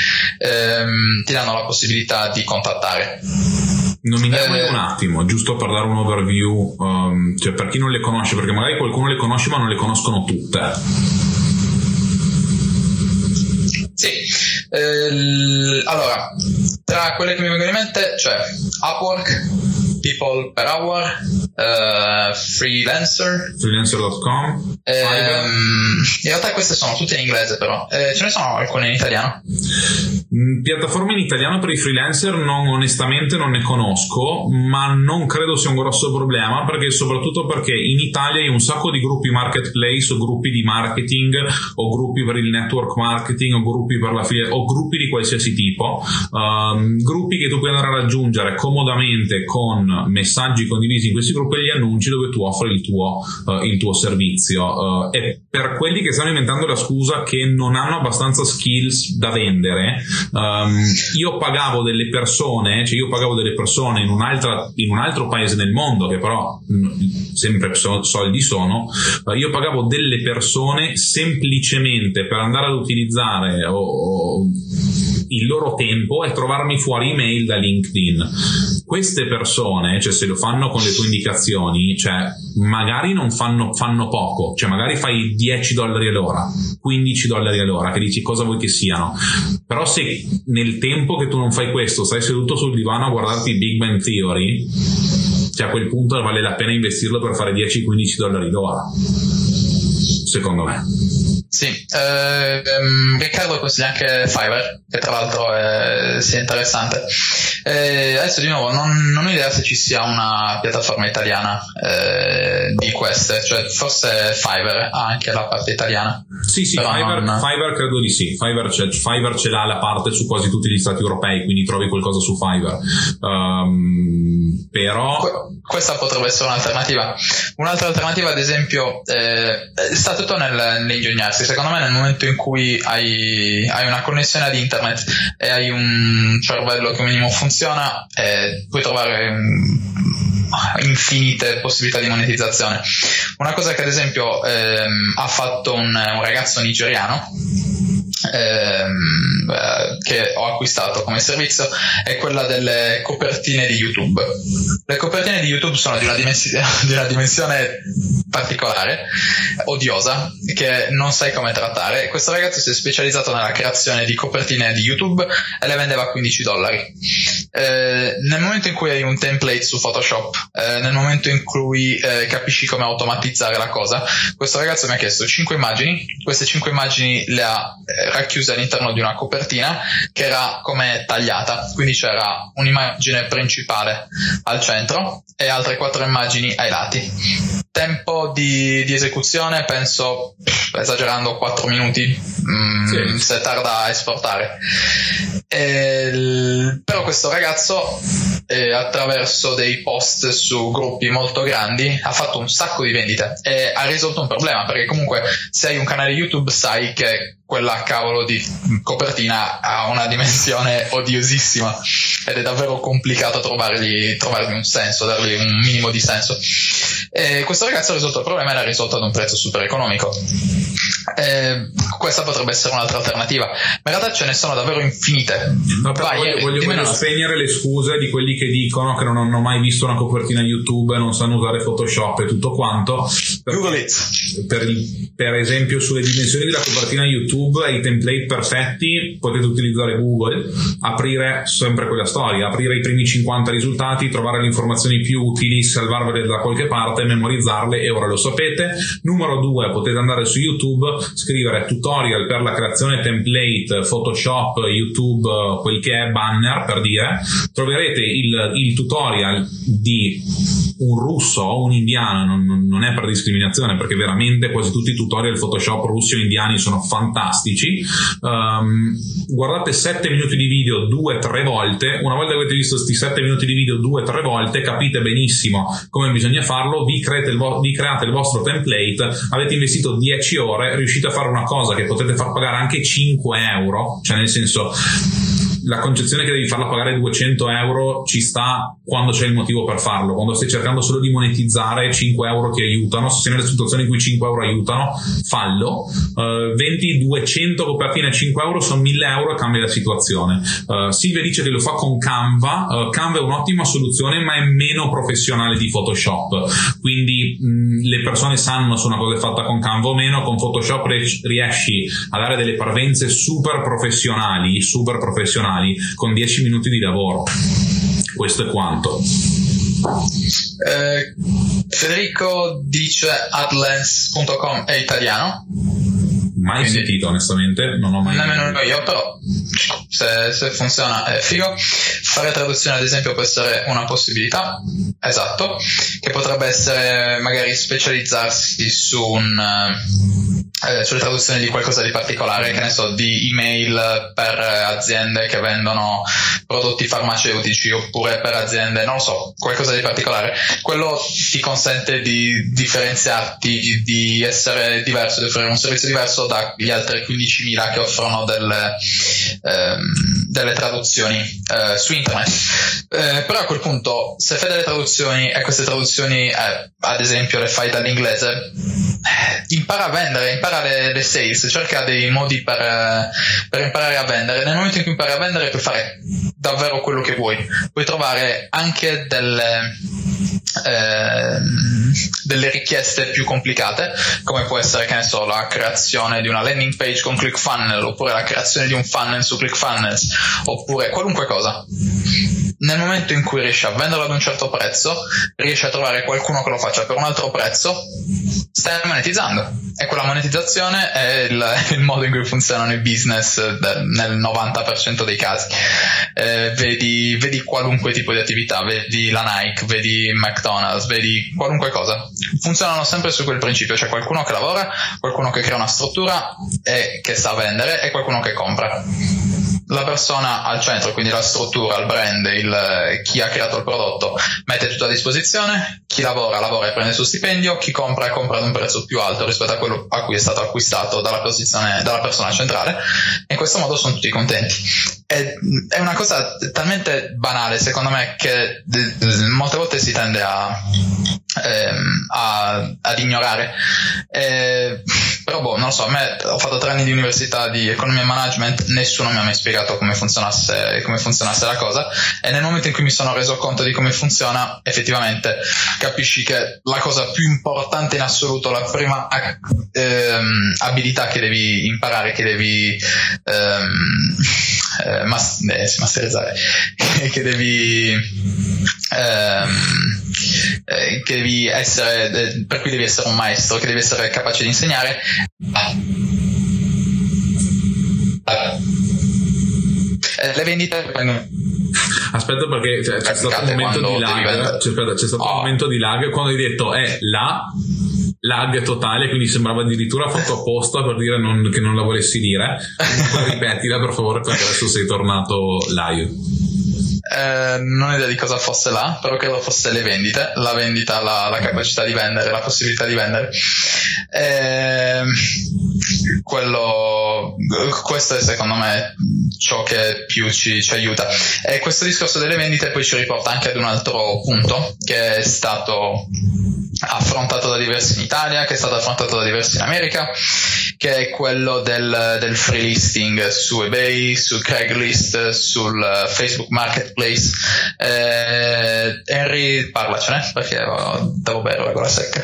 ti danno la possibilità di contattare. Nominiamo un attimo, giusto per dare un overview, cioè per chi non le conosce, perché magari qualcuno le conosce ma non le conoscono tutte. Sì. Allora, tra quelle che mi vengono in mente c'è Upwork, People per Hour, Freelancer.com. In realtà queste sono tutte in inglese, però ce ne sono alcune in italiano. Piattaforme in italiano per i freelancer onestamente non ne conosco, ma non credo sia un grosso problema, perché soprattutto perché in Italia hai un sacco di gruppi marketplace, o gruppi di marketing, o gruppi per il network marketing, o gruppi per o gruppi di qualsiasi tipo, gruppi che tu puoi andare a raggiungere comodamente con messaggi condivisi in questi gruppi e gli annunci dove tu offri il tuo servizio. E per quelli che stanno inventando la scusa che non hanno abbastanza skills da vendere, io pagavo delle persone in un altro paese nel mondo, che però sempre soldi sono, io pagavo delle persone semplicemente per andare ad utilizzare il loro tempo e trovarmi fuori email da LinkedIn. Queste persone, cioè, se lo fanno con le tue indicazioni, cioè magari non fanno poco, cioè magari fai $10 all'ora, $15 all'ora, che dici cosa vuoi che siano, però se nel tempo che tu non fai questo stai seduto sul divano a guardarti Big Bang Theory, cioè a quel punto vale la pena investirlo per fare $10-15 l'ora, secondo me. Sì, Riccardo consiglia anche Fiverr, che tra l'altro sia interessante. Adesso di nuovo non ho idea se ci sia una piattaforma italiana di queste, cioè forse Fiverr ha anche la parte italiana. Sì, Fiverr credo di sì. Fiverr ce l'ha la parte su quasi tutti gli stati europei, quindi trovi qualcosa su Fiverr. Però questa potrebbe essere un'alternativa. Un'altra alternativa, ad esempio, sta tutto nell'ingegnarsi. Secondo me nel momento in cui hai una connessione ad internet e hai un cervello che un minimo funziona, puoi trovare infinite possibilità di monetizzazione. Una cosa che ad esempio ha fatto un ragazzo nigeriano che ho acquistato come servizio è quella delle copertine di YouTube. Le copertine di YouTube sono di una dimensione particolare, odiosa, che non sai come trattare. Questo ragazzo si è specializzato nella creazione di copertine di YouTube e le vendeva a $15. Nel momento in cui hai un template su Photoshop, nel momento in cui capisci come automatizzare la cosa, questo ragazzo mi ha chiesto 5 immagini, queste 5 immagini le ha racchiuse all'interno di una copertina che era come tagliata, quindi c'era un'immagine principale al centro e altre 4 immagini ai lati. Tempo di esecuzione penso, esagerando, 4 minuti, sì, se tarda a esportare. Però questo ragazzo, attraverso dei post su gruppi molto grandi, ha fatto un sacco di vendite e ha risolto un problema, perché comunque se hai un canale YouTube sai che quella cavolo di copertina ha una dimensione odiosissima ed è davvero complicato trovargli un senso, dargli un minimo di senso. E questo ragazzo ha risolto il problema e l'ha risolto ad un prezzo super economico. Questa potrebbe essere un'altra alternativa, ma in realtà ce ne sono davvero infinite. No, però voglio spegnere le scuse di quelli che dicono che non hanno mai visto una copertina YouTube, non sanno usare Photoshop e tutto quanto. Per esempio, sulle dimensioni della copertina YouTube e i template perfetti potete utilizzare Google, aprire sempre quella storia, aprire i primi 50 risultati, trovare le informazioni più utili, salvarvele da qualche parte, memorizzarle, e ora lo sapete. Numero 2, potete andare su YouTube, scrivere tutorial per la creazione template Photoshop YouTube, quel che è banner, per dire, troverete il tutorial di un russo o un indiano, non è per discriminazione, perché veramente quasi tutti i tutorial Photoshop russi o indiani sono fantastici. Guardate 7 minuti di video 2-3 volte. Una volta che avete visto questi 7 minuti di video 2-3 volte, capite benissimo come bisogna farlo, vi create il vostro template, avete investito 10 ore, riuscite a fare una cosa che potete far pagare anche 5 euro, cioè nel senso, la concezione che devi farla pagare 200 euro ci sta quando c'è il motivo per farlo. Quando stai cercando solo di monetizzare, 5 euro ti aiutano. Se sei nella situazione in cui 5 euro aiutano, fallo. 200 copertine a 5 euro sono 1000 euro e cambia la situazione. Silvia dice che lo fa con Canva. Canva è un'ottima soluzione, ma è meno professionale di Photoshop, quindi le persone sanno se una cosa è fatta con Canva o meno. Con Photoshop riesci a dare delle parvenze super professionali con 10 minuti di lavoro. Questo è quanto. Federico dice adlens.com è italiano? Mai sentito, onestamente, non ho mai nemmeno io, però se funziona è figo. Fare traduzione, ad esempio, può essere una possibilità, esatto, che potrebbe essere magari specializzarsi su sulle traduzioni di qualcosa di particolare, che ne so, di email per aziende che vendono prodotti farmaceutici, oppure per aziende, non lo so, qualcosa di particolare. Quello ti consente di differenziarti, di essere diverso, di offrire un servizio diverso dagli altri 15.000 che offrono delle traduzioni su internet. Però a quel punto, se fai delle traduzioni e queste traduzioni ad esempio le fai dall'inglese, impara a vendere, impara le sales, cerca dei modi per imparare a vendere. Nel momento in cui impari a vendere puoi fare davvero quello che vuoi, puoi trovare anche delle richieste più complicate, come può essere, che ne so, la creazione di una landing page con ClickFunnels, oppure la creazione di un funnel su ClickFunnels, oppure qualunque cosa. Nel momento in cui riesci a venderlo ad un certo prezzo, riesci a trovare qualcuno che lo faccia per un altro prezzo, stai monetizzando, e quella monetizzazione è il modo in cui funzionano i business nel 90% dei casi. Vedi qualunque tipo di attività, vedi la Nike, vedi McDonald's, vedi qualunque cosa, funzionano sempre su quel principio: c'è qualcuno che lavora, qualcuno che crea una struttura e che sa vendere, e qualcuno che compra. La persona al centro, quindi la struttura, il brand, chi ha creato il prodotto mette tutto a disposizione, chi lavora e prende il suo stipendio, chi compra ad un prezzo più alto rispetto a quello a cui è stato acquistato dalla persona centrale, e in questo modo sono tutti contenti. È una cosa talmente banale, secondo me, che molte volte si tende ad ignorare, però non lo so. A me, ho fatto 3 anni di università di economia e management, nessuno mi ha mai spiegato come funzionasse la cosa, e nel momento in cui mi sono reso conto di come funziona, effettivamente capisci che la cosa più importante in assoluto, la prima abilità che devi imparare, che devi masterizzare, che devi essere, per cui devi essere un maestro, che devi essere capace di insegnare. Le vendite aspetta, perché c'è stato un momento di lag, quando hai detto è la lag totale, quindi sembrava addirittura fatto apposta per dire che non la volessi dire. Ripetila per favore, perché adesso sei tornato live. Non ho idea di cosa fosse là, però credo fosse le vendite, la vendita, la capacità di vendere, la possibilità di vendere. Questo è secondo me ciò che più ci aiuta, e questo discorso delle vendite poi ci riporta anche ad un altro punto che è stato affrontato da diversi in Italia, che è stato affrontato da diversi in America, che è quello del free listing su eBay, su Craigslist, sul Facebook Marketplace. Henry, parlacene, perché devo bere con la secca.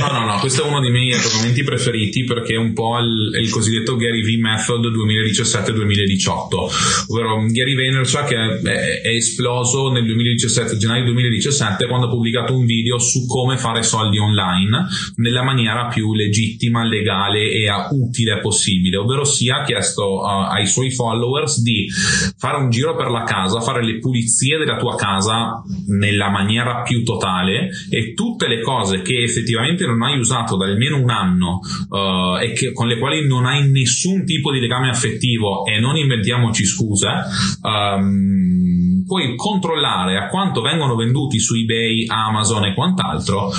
No, questo è uno dei miei argomenti preferiti, perché è un po' il cosiddetto Gary V Method 2017-2018, ovvero Gary Vaynerchuk è esploso nel 2017, gennaio 2017, quando ha pubblicato un video su come fare soldi online nella maniera più legittima, legale e utile possibile, ovvero sia ha chiesto ai suoi followers di fare un giro per la casa, fare le pulizie della tua casa nella maniera più totale, e tutte le cose che effettivamente non hai usato da almeno un anno e che, con le quali non hai nessun tipo di legame affettivo, e non inventiamoci scuse, puoi controllare a quanto vengono venduti su eBay, Amazon e quant'altro,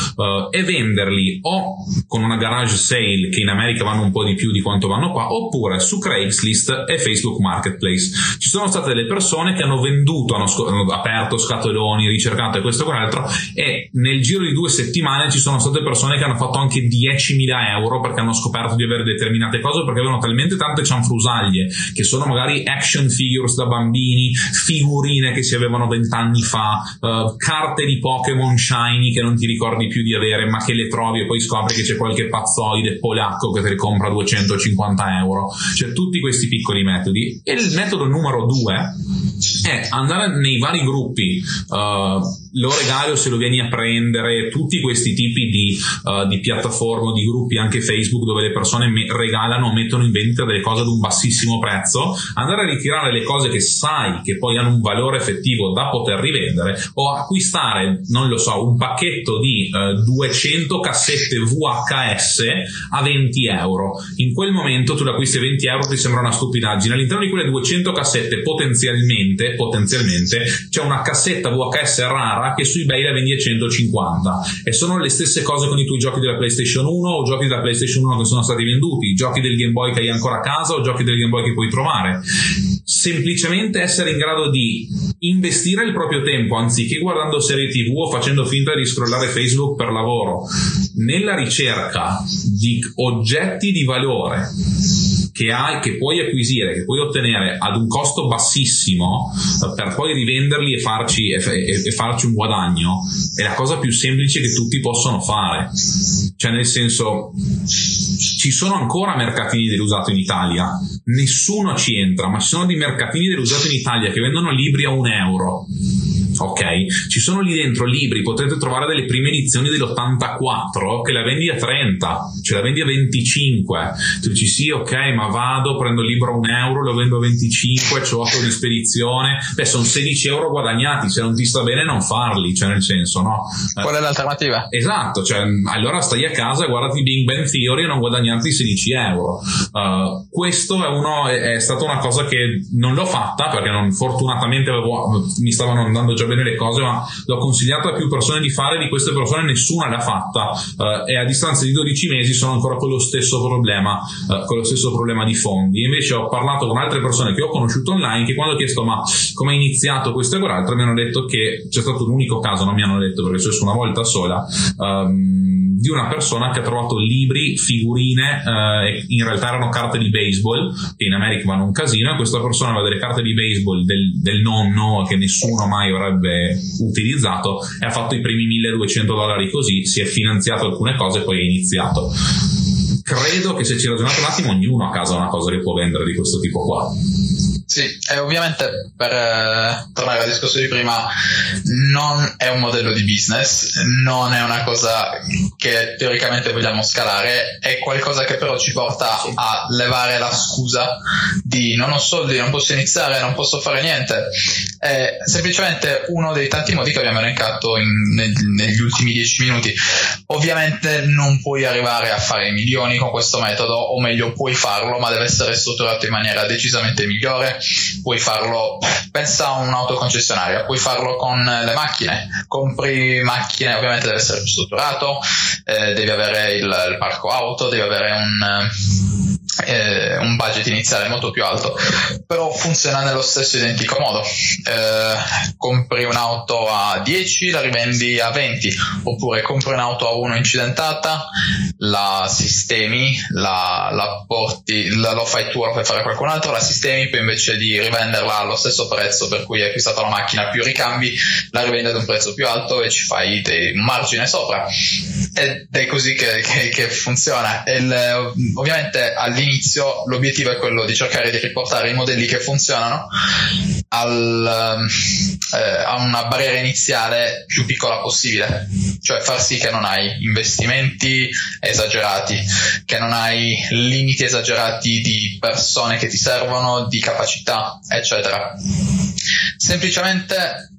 e venderli o con una garage sale, che in America vanno un po' di più di quanto vanno qua, oppure su Craigslist e Facebook Marketplace. Ci sono state delle persone che hanno venduto, hanno aperto scatoloni, ricercato e questo e quell'altro, e nel giro di 2 settimane ci sono state persone che hanno fatto anche 10.000 euro, perché hanno scoperto di avere determinate cose, perché avevano talmente tante cianfrusaglie, che sono magari action figures da bambini, figurine che si avevano 20 anni fa, carte di Pokémon shiny che non ti ricordi più di avere, ma che le trovi e poi scopri che c'è qualche pazzoide polacco che te le compra 250 euro. Cioè, tutti questi piccoli metodi. E il metodo numero 2 è andare nei vari gruppi, lo regalo se lo vieni a prendere, tutti questi tipi di piattaforme, di gruppi, anche Facebook, dove le persone regalano, mettono in vendita delle cose ad un bassissimo prezzo, andare a ritirare le cose che sai che poi hanno un valore effettivo da poter rivendere, o acquistare, non lo so, un pacchetto di 200 cassette VHS a 20 euro. In quel momento tu le acquisti a 20 euro, ti sembra una stupidaggine. All'interno di quelle 200 cassette potenzialmente c'è una cassetta VHS rara che su eBay la vendi a 150, e sono le stesse cose con i tuoi giochi della PlayStation 1, o giochi della PlayStation 1 che sono stati venduti, giochi del Game Boy che hai ancora a casa, o giochi del Game Boy che puoi trovare. Semplicemente essere in grado di investire il proprio tempo, anziché guardando serie TV o facendo finta di scrollare Facebook per lavoro, nella ricerca di oggetti di valore che puoi acquisire, che puoi ottenere ad un costo bassissimo, per poi rivenderli e farci un guadagno, è la cosa più semplice che tutti possono fare. Cioè, nel senso, ci sono ancora mercatini dell'usato in Italia, nessuno ci entra, ma ci sono dei mercatini dell'usato in Italia che vendono libri a 1 euro. Ok, ci sono lì dentro libri, potete trovare delle prime edizioni dell'84 che la vendi a 30, cioè la vendi a 25. Tu dici sì, ok, ma vado, prendo il libro a 1 euro, lo vendo a 25, c'ho 8 di spedizione, beh, sono 16 euro guadagnati. Se non ti sta bene non farli, cioè, nel senso, no, qual è l'alternativa? Esatto, cioè, allora stai a casa e guardati Big Bang Theory e non guadagnarti 16 euro. Questo è stata una cosa che non l'ho fatta, perché fortunatamente mi stavano andando già bene le cose, ma l'ho consigliato a più persone di fare. Di queste persone nessuna l'ha fatta, e a distanza di 12 mesi sono ancora con lo stesso problema di fondi. Invece ho parlato con altre persone che ho conosciuto online, che quando ho chiesto ma come è iniziato questo e quell'altro, mi hanno detto che c'è stato un unico caso, non mi hanno detto perché c'è stata una volta sola, di una persona che ha trovato libri, figurine, in realtà erano carte di baseball, che in America vanno un casino, e questa persona aveva delle carte di baseball del nonno che nessuno mai avrebbe utilizzato, e ha fatto i primi $1.200 così, si è finanziato alcune cose e poi è iniziato. Credo che se ci ragionate un attimo, ognuno a casa ha una cosa che può vendere di questo tipo qua. Sì, e ovviamente, per tornare al discorso di prima, non è un modello di business, non è una cosa che teoricamente vogliamo scalare, è qualcosa che però ci porta a levare la scusa di non ho soldi, non posso iniziare, non posso fare niente. è semplicemente uno dei tanti modi che abbiamo elencato negli ultimi 10 minuti. Ovviamente non puoi arrivare a fare milioni con questo metodo, o meglio puoi farlo, ma deve essere strutturato in maniera decisamente migliore. Puoi farlo, pensa a un'autoconcessionaria, puoi farlo con le macchine, compri macchine, ovviamente deve essere strutturato, devi avere il parco auto, devi avere un budget iniziale molto più alto, però funziona nello stesso identico modo. Compri un'auto a 10, la rivendi a 20, oppure compri un'auto a 1 incidentata, la sistemi, la porti, lo fai tu, lo fai fare a qualcun altro, la sistemi, poi invece di rivenderla allo stesso prezzo per cui hai acquistato la macchina più ricambi, la rivendi ad un prezzo più alto e ci fai un margine sopra, ed è così che funziona. Ovviamente all'inizio l'obiettivo è quello di cercare di riportare i modelli che funzionano a una barriera iniziale più piccola possibile, cioè far sì che non hai investimenti esagerati, che non hai limiti esagerati di persone che ti servono, di capacità, eccetera. Semplicemente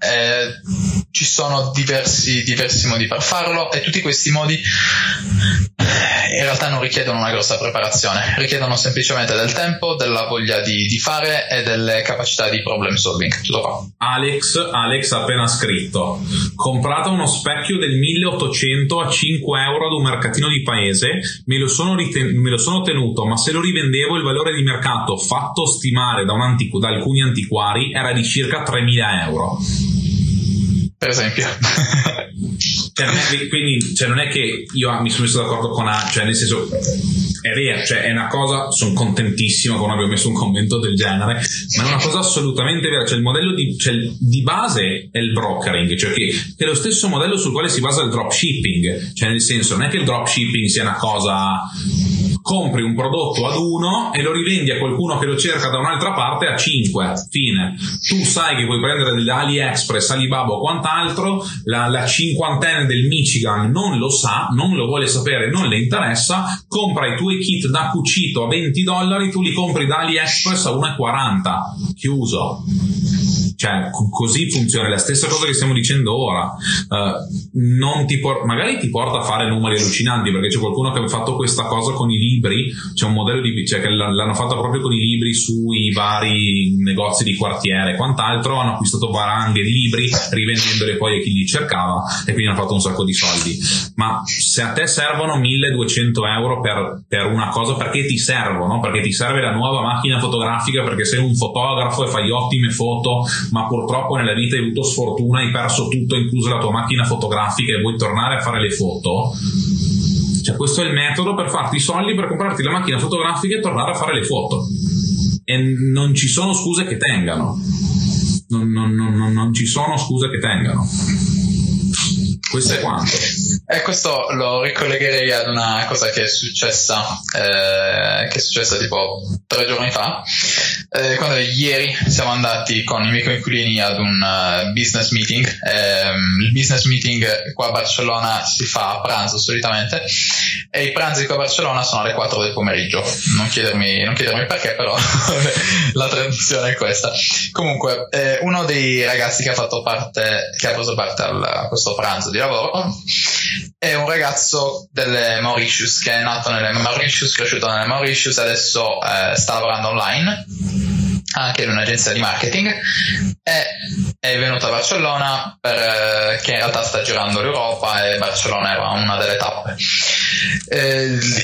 ci sono diversi modi per farlo, e tutti questi modi in realtà non richiedono una grossa preparazione, richiedono semplicemente del tempo, della voglia di fare e delle capacità di problem solving. Tutto qua. Alex ha appena scritto: comprato uno specchio del 1800 a 5 euro ad un mercatino di paese, me lo sono tenuto, ma se lo rivendevo il valore di mercato fatto stimare da alcuni antiquari era di circa 3.000 euro, per esempio. Quindi, cioè, non è che io mi sono messo d'accordo con cioè, nel senso, è vero, cioè è una cosa, sono contentissimo che non abbia messo un commento del genere, ma è una cosa assolutamente vera. Cioè il modello di base è il brokering, cioè che è lo stesso modello sul quale si basa il dropshipping, cioè nel senso, non è che il dropshipping sia una cosa, compri un prodotto ad uno e lo rivendi a qualcuno che lo cerca da un'altra parte a 5, fine. Tu sai che puoi prendere da Aliexpress, Alibaba o quant'altro, la cinquantenne del Michigan non lo sa, non lo vuole sapere, non le interessa, compra i tuoi kit da cucito a $20, tu li compri da AliExpress a $1,40, chiuso. Cioè così funziona. La stessa cosa che stiamo dicendo ora, non ti magari ti porta a fare numeri allucinanti, perché c'è qualcuno che ha fatto questa cosa con i libri, c'è un modello che l'hanno fatta proprio con i libri sui vari negozi di quartiere e quant'altro, hanno acquistato valanghe di libri rivendendoli poi a chi li cercava, e quindi hanno fatto un sacco di soldi. Ma se a te servono 1200 euro per una cosa, perché ti servono, perché ti serve la nuova macchina fotografica, perché sei un fotografo e fai ottime foto, ma purtroppo nella vita hai avuto sfortuna, hai perso tutto, incluso la tua macchina fotografica, e vuoi tornare a fare le foto, cioè questo è il metodo per farti i soldi, per comprarti la macchina fotografica e tornare a fare le foto, e non ci sono scuse che tengano, non ci sono scuse che tengano. Questo è quanto. E questo lo ricollegherei ad una cosa che è successa tipo 3 giorni fa, quando ieri siamo andati con i miei coinquilini ad un business meeting. Il business meeting qua a Barcellona si fa a pranzo solitamente, e i pranzi qua a Barcellona sono alle 4 del pomeriggio. Non chiedermi perché, però la tradizione è questa. Comunque, uno dei ragazzi che ha preso parte a questo pranzo di lavoro è un ragazzo delle Mauritius, che è nato nelle Mauritius, cresciuto nelle Mauritius, adesso sta lavorando online anche in un'agenzia di marketing, e è venuto a Barcellona perché in realtà sta girando l'Europa, e Barcellona era una delle tappe.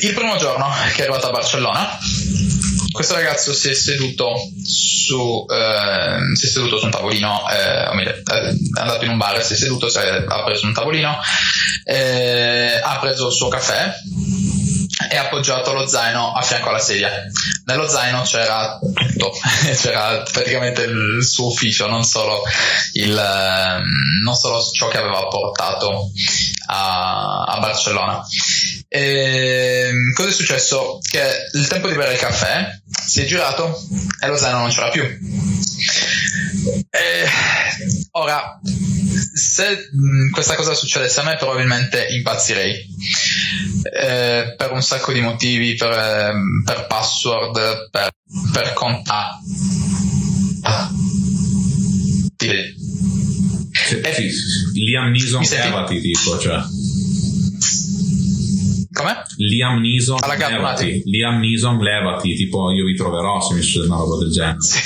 Il primo giorno che è arrivato a Barcellona, questo ragazzo si è seduto su un tavolino, è andato in un bar, si è seduto, ha preso un tavolino, ha preso il suo caffè e ha appoggiato lo zaino a fianco alla sedia. Nello zaino c'era tutto, c'era praticamente il suo ufficio, non solo ciò che aveva portato a Barcellona. Cosa è successo? Che il tempo di bere il caffè si è girato e lo zaino non c'era più. Ora, se questa cosa succedesse a me, probabilmente impazzirei, per un sacco di motivi, per password, per contatti, Sì. Liam Neeson evati, tipo, cioè. Come? Liam Neeson levati. Liam Neeson levati, tipo io vi troverò, se mi succede una roba del genere. Sì,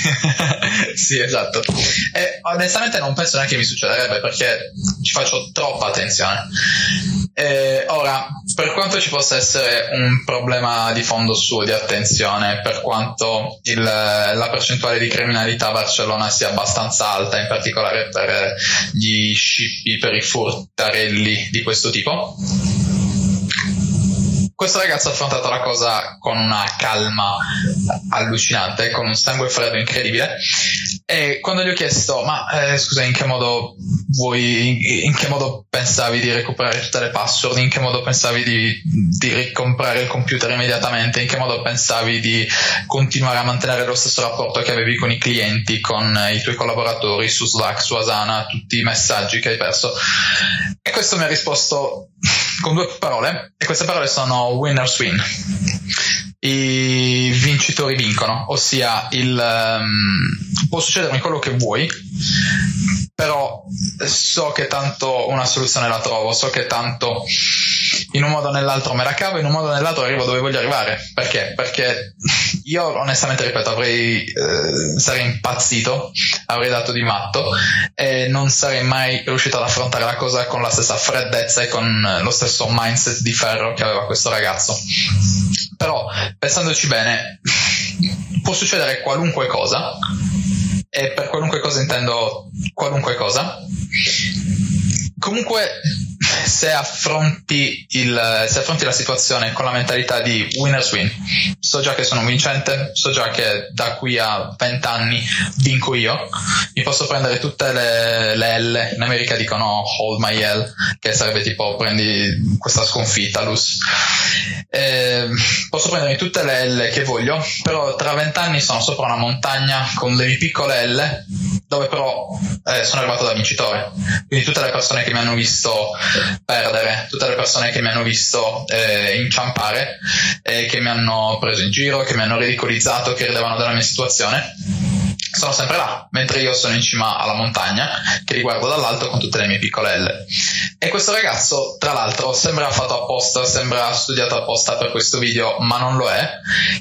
sì, esatto. E onestamente non penso neanche mi succederebbe, perché ci faccio troppa attenzione. Ora, per quanto ci possa essere un problema di fondo suo di attenzione, per quanto la percentuale di criminalità a Barcellona sia abbastanza alta, in particolare per gli scippi, per i furtarelli di questo tipo, questo ragazzo ha affrontato la cosa con una calma allucinante, con un sangue freddo incredibile. E quando gli ho chiesto, ma scusa, in che modo vuoi, in che modo pensavi di recuperare tutte le password, in che modo pensavi di ricomprare il computer immediatamente, in che modo pensavi di continuare a mantenere lo stesso rapporto che avevi con i clienti, con i tuoi collaboratori, su Slack, su Asana, tutti i messaggi che hai perso? E questo mi ha risposto con due parole, e queste parole sono winners win, i vincitori vincono, ossia può succedermi quello che vuoi, però so che tanto una soluzione la trovo, so che tanto in un modo o nell'altro me la cavo, in un modo o nell'altro arrivo dove voglio arrivare. Perché? Perché io onestamente, ripeto, sarei impazzito, avrei dato di matto e non sarei mai riuscito ad affrontare la cosa con la stessa freddezza e con lo stesso mindset di ferro che aveva questo ragazzo. Però pensandoci bene, può succedere qualunque cosa, e per qualunque cosa intendo qualunque cosa. Comunque, se affronti la situazione con la mentalità di winners win, so già che sono un vincente, so già che da qui a 20 anni vinco io, mi posso prendere tutte le L, in America dicono hold my L, che sarebbe tipo prendi questa sconfitta, lose, posso prendermi tutte le L che voglio, però tra 20 anni sono sopra una montagna con delle piccole L, dove però sono arrivato da vincitore. Quindi tutte le persone che mi hanno visto perdere, tutte le persone che mi hanno visto inciampare, che mi hanno preso in giro, che mi hanno ridicolizzato, che ridevano della mia situazione, sono sempre là, mentre io sono in cima alla montagna che riguardo dall'alto con tutte le mie piccole L. E questo ragazzo, tra l'altro, sembra fatto apposta, sembra studiato apposta per questo video, ma non lo è.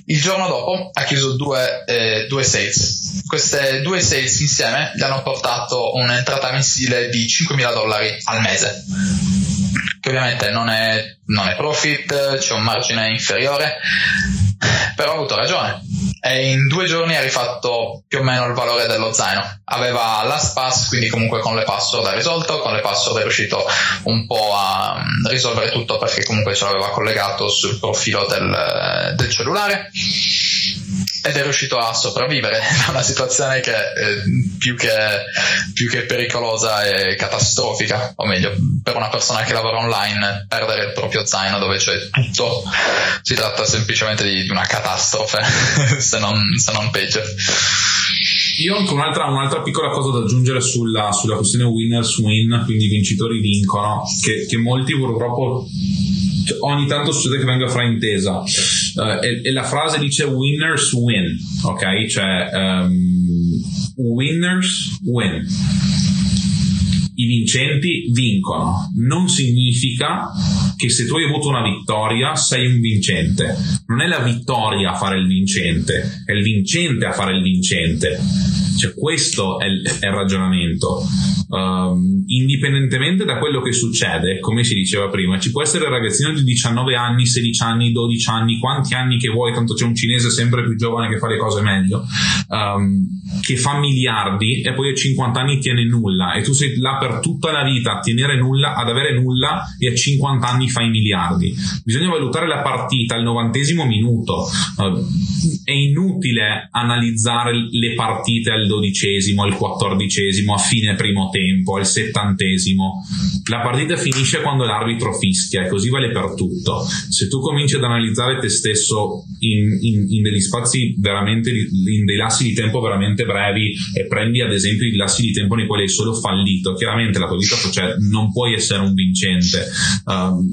Il giorno dopo ha chiuso due sales. Queste due sales insieme gli hanno portato un'entrata mensile di $5.000 al mese, che ovviamente non è profit, c'è un margine inferiore, però ha avuto ragione. E in 2 giorni ha rifatto più o meno il valore dello zaino. Aveva LastPass, quindi comunque con le password ha risolto, con le password è riuscito un po' a risolvere tutto, perché comunque ce l'aveva collegato sul profilo del cellulare, ed è riuscito a sopravvivere da una situazione che più che pericolosa è catastrofica. O meglio, per una persona che lavora online, perdere il proprio zaino dove c'è tutto, si tratta semplicemente di una catastrofe, se non peggio. Io ho anche un'altra piccola cosa da aggiungere sulla questione winners win, quindi vincitori vincono, che molti purtroppo ogni tanto succede che venga fraintesa, e la frase dice winners win, ok? Cioè winners win, i vincenti vincono, non significa che se tu hai avuto una vittoria sei un vincente. Non è la vittoria a fare il vincente, è il vincente a fare il vincente. Cioè, questo è il ragionamento. Indipendentemente da quello che succede, come si diceva prima, ci può essere un ragazzino di 19 anni, 16 anni, 12 anni, quanti anni che vuoi, tanto c'è un cinese sempre più giovane che fa le cose meglio, che fa miliardi e poi a 50 anni tiene nulla, e tu sei là per tutta la vita a tenere nulla, ad avere nulla, e a 50 anni fai miliardi. Bisogna valutare la partita al 90° minuto. È inutile analizzare le partite al 12°, al 14°, a fine primo tempo, al 70°. La partita finisce quando l'arbitro fischia, e così vale per tutto. Se tu cominci ad analizzare te stesso in degli spazi veramente, in dei lassi di tempo veramente brevi, e prendi ad esempio i lassi di tempo nei quali hai solo fallito, chiaramente la tua vita, cioè, non puoi essere un vincente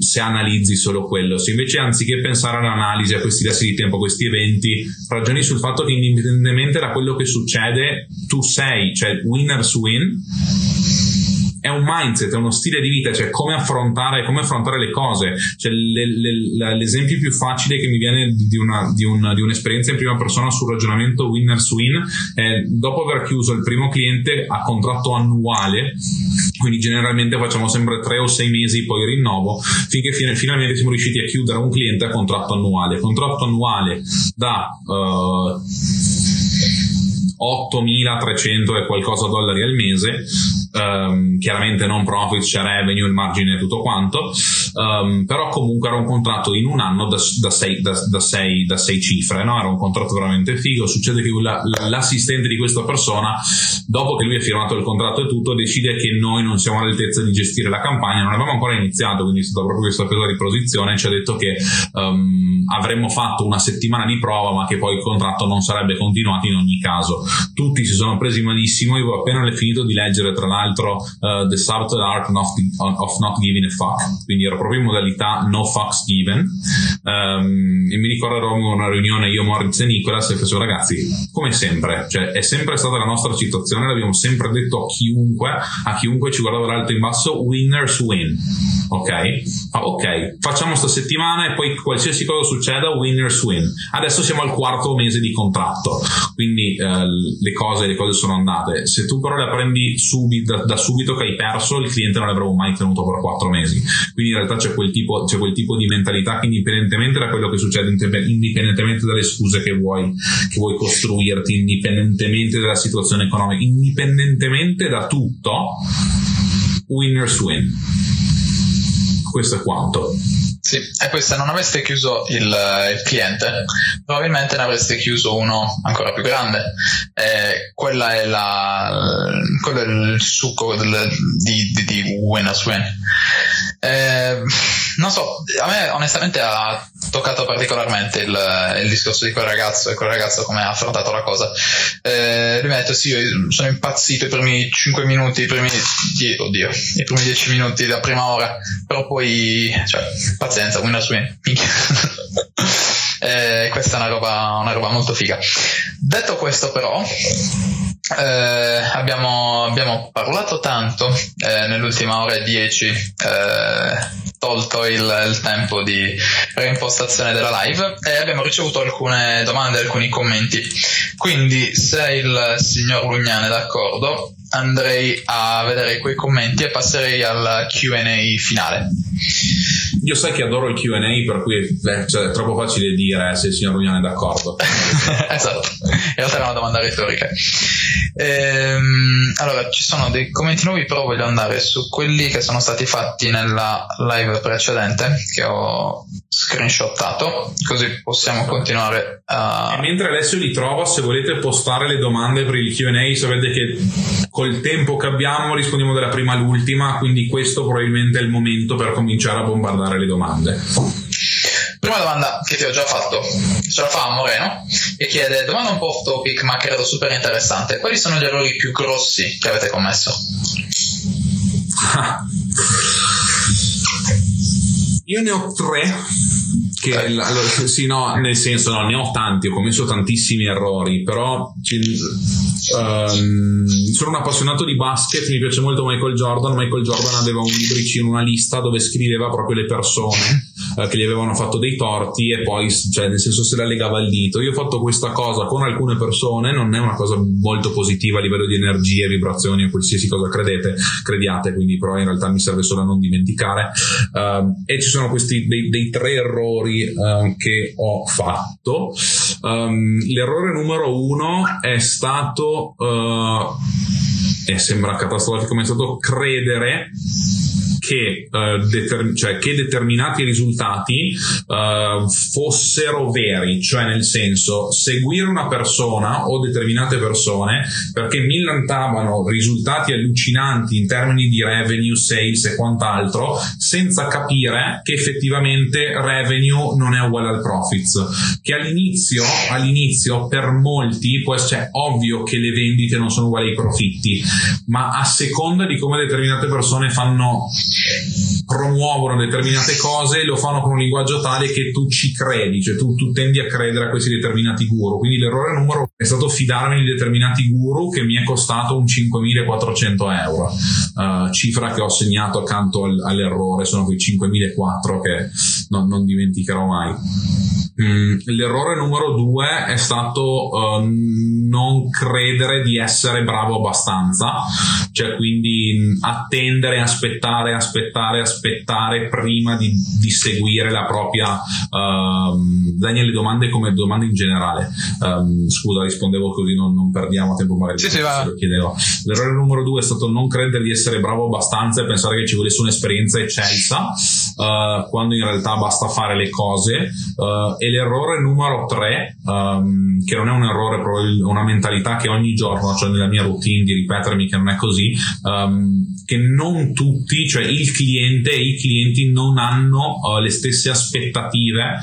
se analizzi solo quello. Se invece, anziché pensare all'analisi, a questi lassi di tempo, a questi eventi, ragioni sul fatto che indipendentemente da quello che succede tu sei, cioè winners win, è un mindset, è uno stile di vita, cioè come affrontare le cose. Cioè l'esempio più facile che mi viene di un'esperienza in prima persona sul ragionamento winners win è dopo aver chiuso il primo cliente a contratto annuale, quindi generalmente facciamo sempre 3 o 6 mesi, poi rinnovo, finché finalmente siamo riusciti a chiudere un cliente a contratto annuale da 8.300 e qualcosa dollari al mese, chiaramente non profit, share revenue, il margine e tutto quanto, però comunque era un contratto in un anno da sei cifre, no? Era un contratto veramente figo. Succede che l'assistente di questa persona, dopo che lui ha firmato il contratto e tutto, decide che noi non siamo all'altezza di gestire la campagna, non avevamo ancora iniziato, quindi è stata proprio questa presa di posizione, ci ha detto che avremmo fatto una settimana di prova ma che poi il contratto non sarebbe continuato in ogni caso. Tutti si sono presi malissimo. Io appena l'ho finito di leggere, tra l'altro, The Subtle Art of Not Giving a Fuck, quindi ero proprio in modalità no fucks given, e mi ricordo eravamo in una riunione io, Moritz e Nicolas, e facevo: ragazzi, come sempre, cioè è sempre stata la nostra situazione, l'abbiamo sempre detto a chiunque ci guardava dall'alto in basso, winners win, ok, facciamo sta settimana e poi qualsiasi cosa succeda winners win. Adesso siamo al 4° mese di contratto, quindi le cose sono andate. Se tu però la prendi da subito che hai perso, il cliente non l'avremo mai tenuto per 4 mesi. Quindi in realtà c'è quel tipo di mentalità che, indipendentemente da quello che succede, indipendentemente dalle scuse che vuoi costruirti, indipendentemente dalla situazione economica, indipendentemente da tutto, winners win. Questo è quanto. Sì, è questa. Non avreste chiuso il cliente, probabilmente ne avreste chiuso uno ancora più grande. Quello è il succo di winners win. Non so, a me onestamente ha toccato particolarmente il discorso di quel ragazzo e quel ragazzo come ha affrontato la cosa. Lui mi ha detto: sì, io sono impazzito i primi 5 minuti, i primi 10 minuti della prima ora, però poi, cioè, pazienza, winners win. Questa è una roba molto figa. Detto questo, però, abbiamo parlato tanto nell'ultima ora e 10, tolto il tempo di reimpostazione della live, e abbiamo ricevuto alcune domande, alcuni commenti. Quindi, se il signor Lugnan è d'accordo, andrei a vedere quei commenti e passerei al Q&A finale. Io sai che adoro il Q&A, per cui cioè, è troppo facile dire se il signor Lugnan è d'accordo. Esatto, in realtà era una domanda retorica. Allora, ci sono dei commenti nuovi, però voglio andare su quelli che sono stati fatti nella live precedente, che ho screenshottato, così possiamo continuare a... E mentre Alessio li trova, se volete postare le domande per il Q&A, sapete che col tempo che abbiamo rispondiamo dalla prima all'ultima, quindi questo probabilmente è il momento per cominciare a bombardare le domande. Prima domanda che ti ho già fatto, ce la fa Moreno, e chiede: domanda un po' off topic ma credo super interessante, quali sono gli errori più grossi che avete commesso? Io ne ho 3. Che, allora, sì, no, nel senso, no, ne ho tanti, ho commesso tantissimi errori, però sono un appassionato di basket, mi piace molto Michael Jordan aveva un libricino, una lista dove scriveva proprio le persone che gli avevano fatto dei torti, e poi, cioè, nel senso, se la legava al dito. Io ho fatto questa cosa con alcune persone, non è una cosa molto positiva a livello di energie, vibrazioni o qualsiasi cosa crediate, quindi però in realtà mi serve solo a non dimenticare, e ci sono questi dei 3 errori che ho fatto. L'errore numero 1 è stato e sembra catastrofico, ma è stato credere che determinati risultati fossero veri, cioè nel senso, seguire una persona o determinate persone perché mi lantavano risultati allucinanti in termini di revenue, sales e quant'altro, senza capire che effettivamente revenue non è uguale al profits, che all'inizio per molti può essere ovvio che le vendite non sono uguali ai profitti, ma a seconda di come determinate persone fanno promuovono determinate cose e lo fanno con un linguaggio tale che tu ci credi, cioè tu tendi a credere a questi determinati guru. Quindi l'errore numero uno è stato fidarmi di determinati guru, che mi è costato un 5.400 euro, cifra che ho segnato accanto all'errore. Sono quei 5.400 che non dimenticherò mai. L'errore numero due è stato non credere di essere bravo abbastanza, cioè quindi attendere, aspettare prima di seguire la propria Daniele, domande come domande in generale. Scusa, rispondevo così, non perdiamo tempo, magari sì, lo chiedevo. L'errore numero due è stato non credere di essere bravo abbastanza e pensare che ci volesse un'esperienza eccelsa, quando in realtà basta fare le cose. E l'errore numero 3, che non è un errore, è una mentalità che ogni giorno, cioè nella mia routine, di ripetermi che non è così, che non tutti, cioè il cliente e i clienti non hanno le stesse aspettative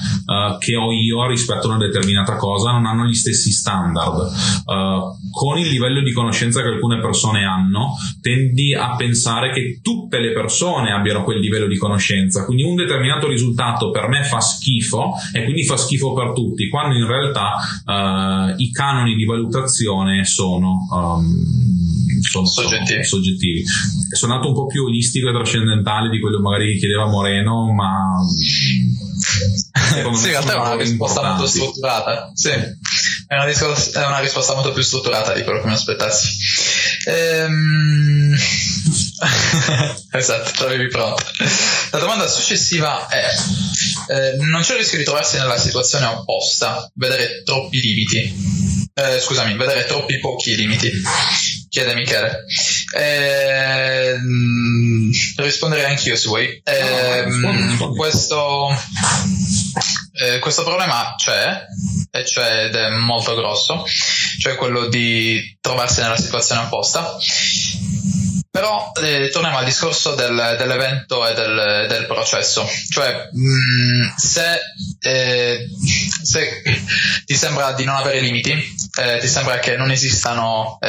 che ho io rispetto a una determinata cosa, non hanno gli stessi standard. Con il livello di conoscenza che alcune persone hanno, tendi a pensare che tutte le persone abbiano quel livello di conoscenza, quindi un determinato risultato per me fa schifo e quindi fa schifo per tutti, quando in realtà i canoni di valutazione sono soggettivi. Sono andato un po' più olistico e trascendentale di quello magari che chiedeva Moreno, ma sì, in realtà è una risposta molto strutturata. Sì, è una risposta molto più strutturata di quello che mi aspettassi. Esatto, ce l'avevi pronta. La domanda successiva è: non c'è il rischio di trovarsi nella situazione opposta, vedere troppi limiti, vedere troppi pochi limiti? Chiede Michele. Risponderei anch'io se vuoi. No, questo problema c'è, e c'è ed è molto grosso, cioè quello di trovarsi nella situazione opposta. Però torniamo al discorso dell'evento e del processo, cioè se ti sembra di non avere limiti, ti sembra che non esistano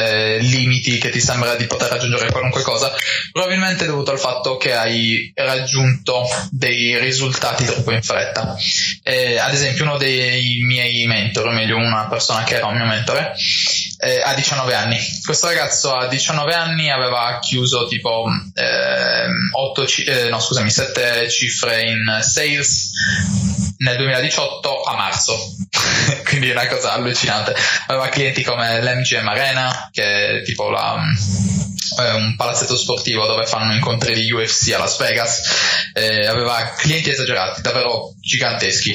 limiti, che ti sembra di poter raggiungere qualunque cosa, probabilmente è dovuto al fatto che hai raggiunto dei risultati troppo in fretta. Ad esempio, uno dei miei mentor, o meglio una persona che era un mio mentore, a 19 anni. Questo ragazzo a 19 anni aveva chiuso tipo 7 cifre in sales nel 2018 a marzo. Quindi è una cosa allucinante. Aveva clienti come l'MGM Arena, che è tipo un palazzetto sportivo dove fanno incontri di UFC a Las Vegas. Aveva clienti esagerati, davvero giganteschi.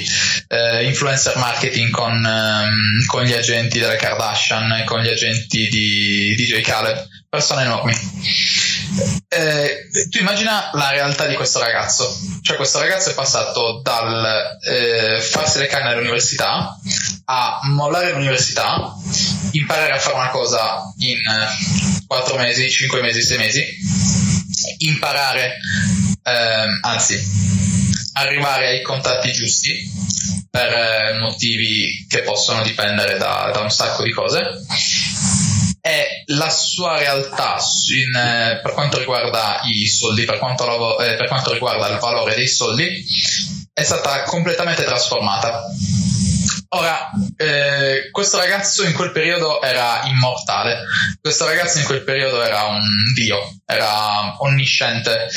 Influencer marketing con gli agenti delle Kardashian, con gli agenti di DJ Khaled, persone enormi. Tu immagina la realtà di questo ragazzo, cioè questo ragazzo è passato dal farsi le canne all'università a mollare l'università, imparare a fare una cosa in 4 mesi, 5 mesi, 6 mesi, arrivare ai contatti giusti per motivi che possono dipendere da un sacco di cose. E la sua realtà per quanto riguarda i soldi, per quanto riguarda il valore dei soldi, è stata completamente trasformata. Ora, questo ragazzo in quel periodo era immortale, questo ragazzo in quel periodo era un dio, era onnisciente,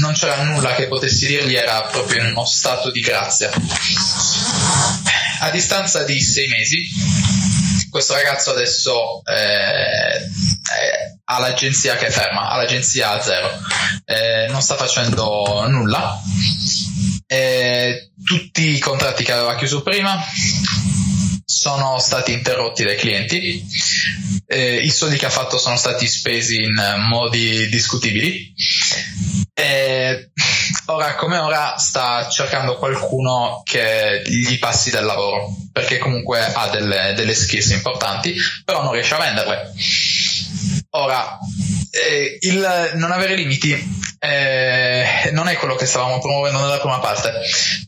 non c'era nulla che potessi dirgli, era proprio in uno stato di grazia. A distanza di 6 mesi, questo ragazzo adesso ha l'agenzia che è ferma, ha l'agenzia a zero, non sta facendo nulla, tutti i contratti che aveva chiuso prima sono stati interrotti dai clienti, i soldi che ha fatto sono stati spesi in modi discutibili. Ora come ora sta cercando qualcuno che gli passi del lavoro, perché comunque ha delle skills importanti, però non riesce a venderle. Ora, il non avere limiti non è quello che stavamo promuovendo nella prima parte,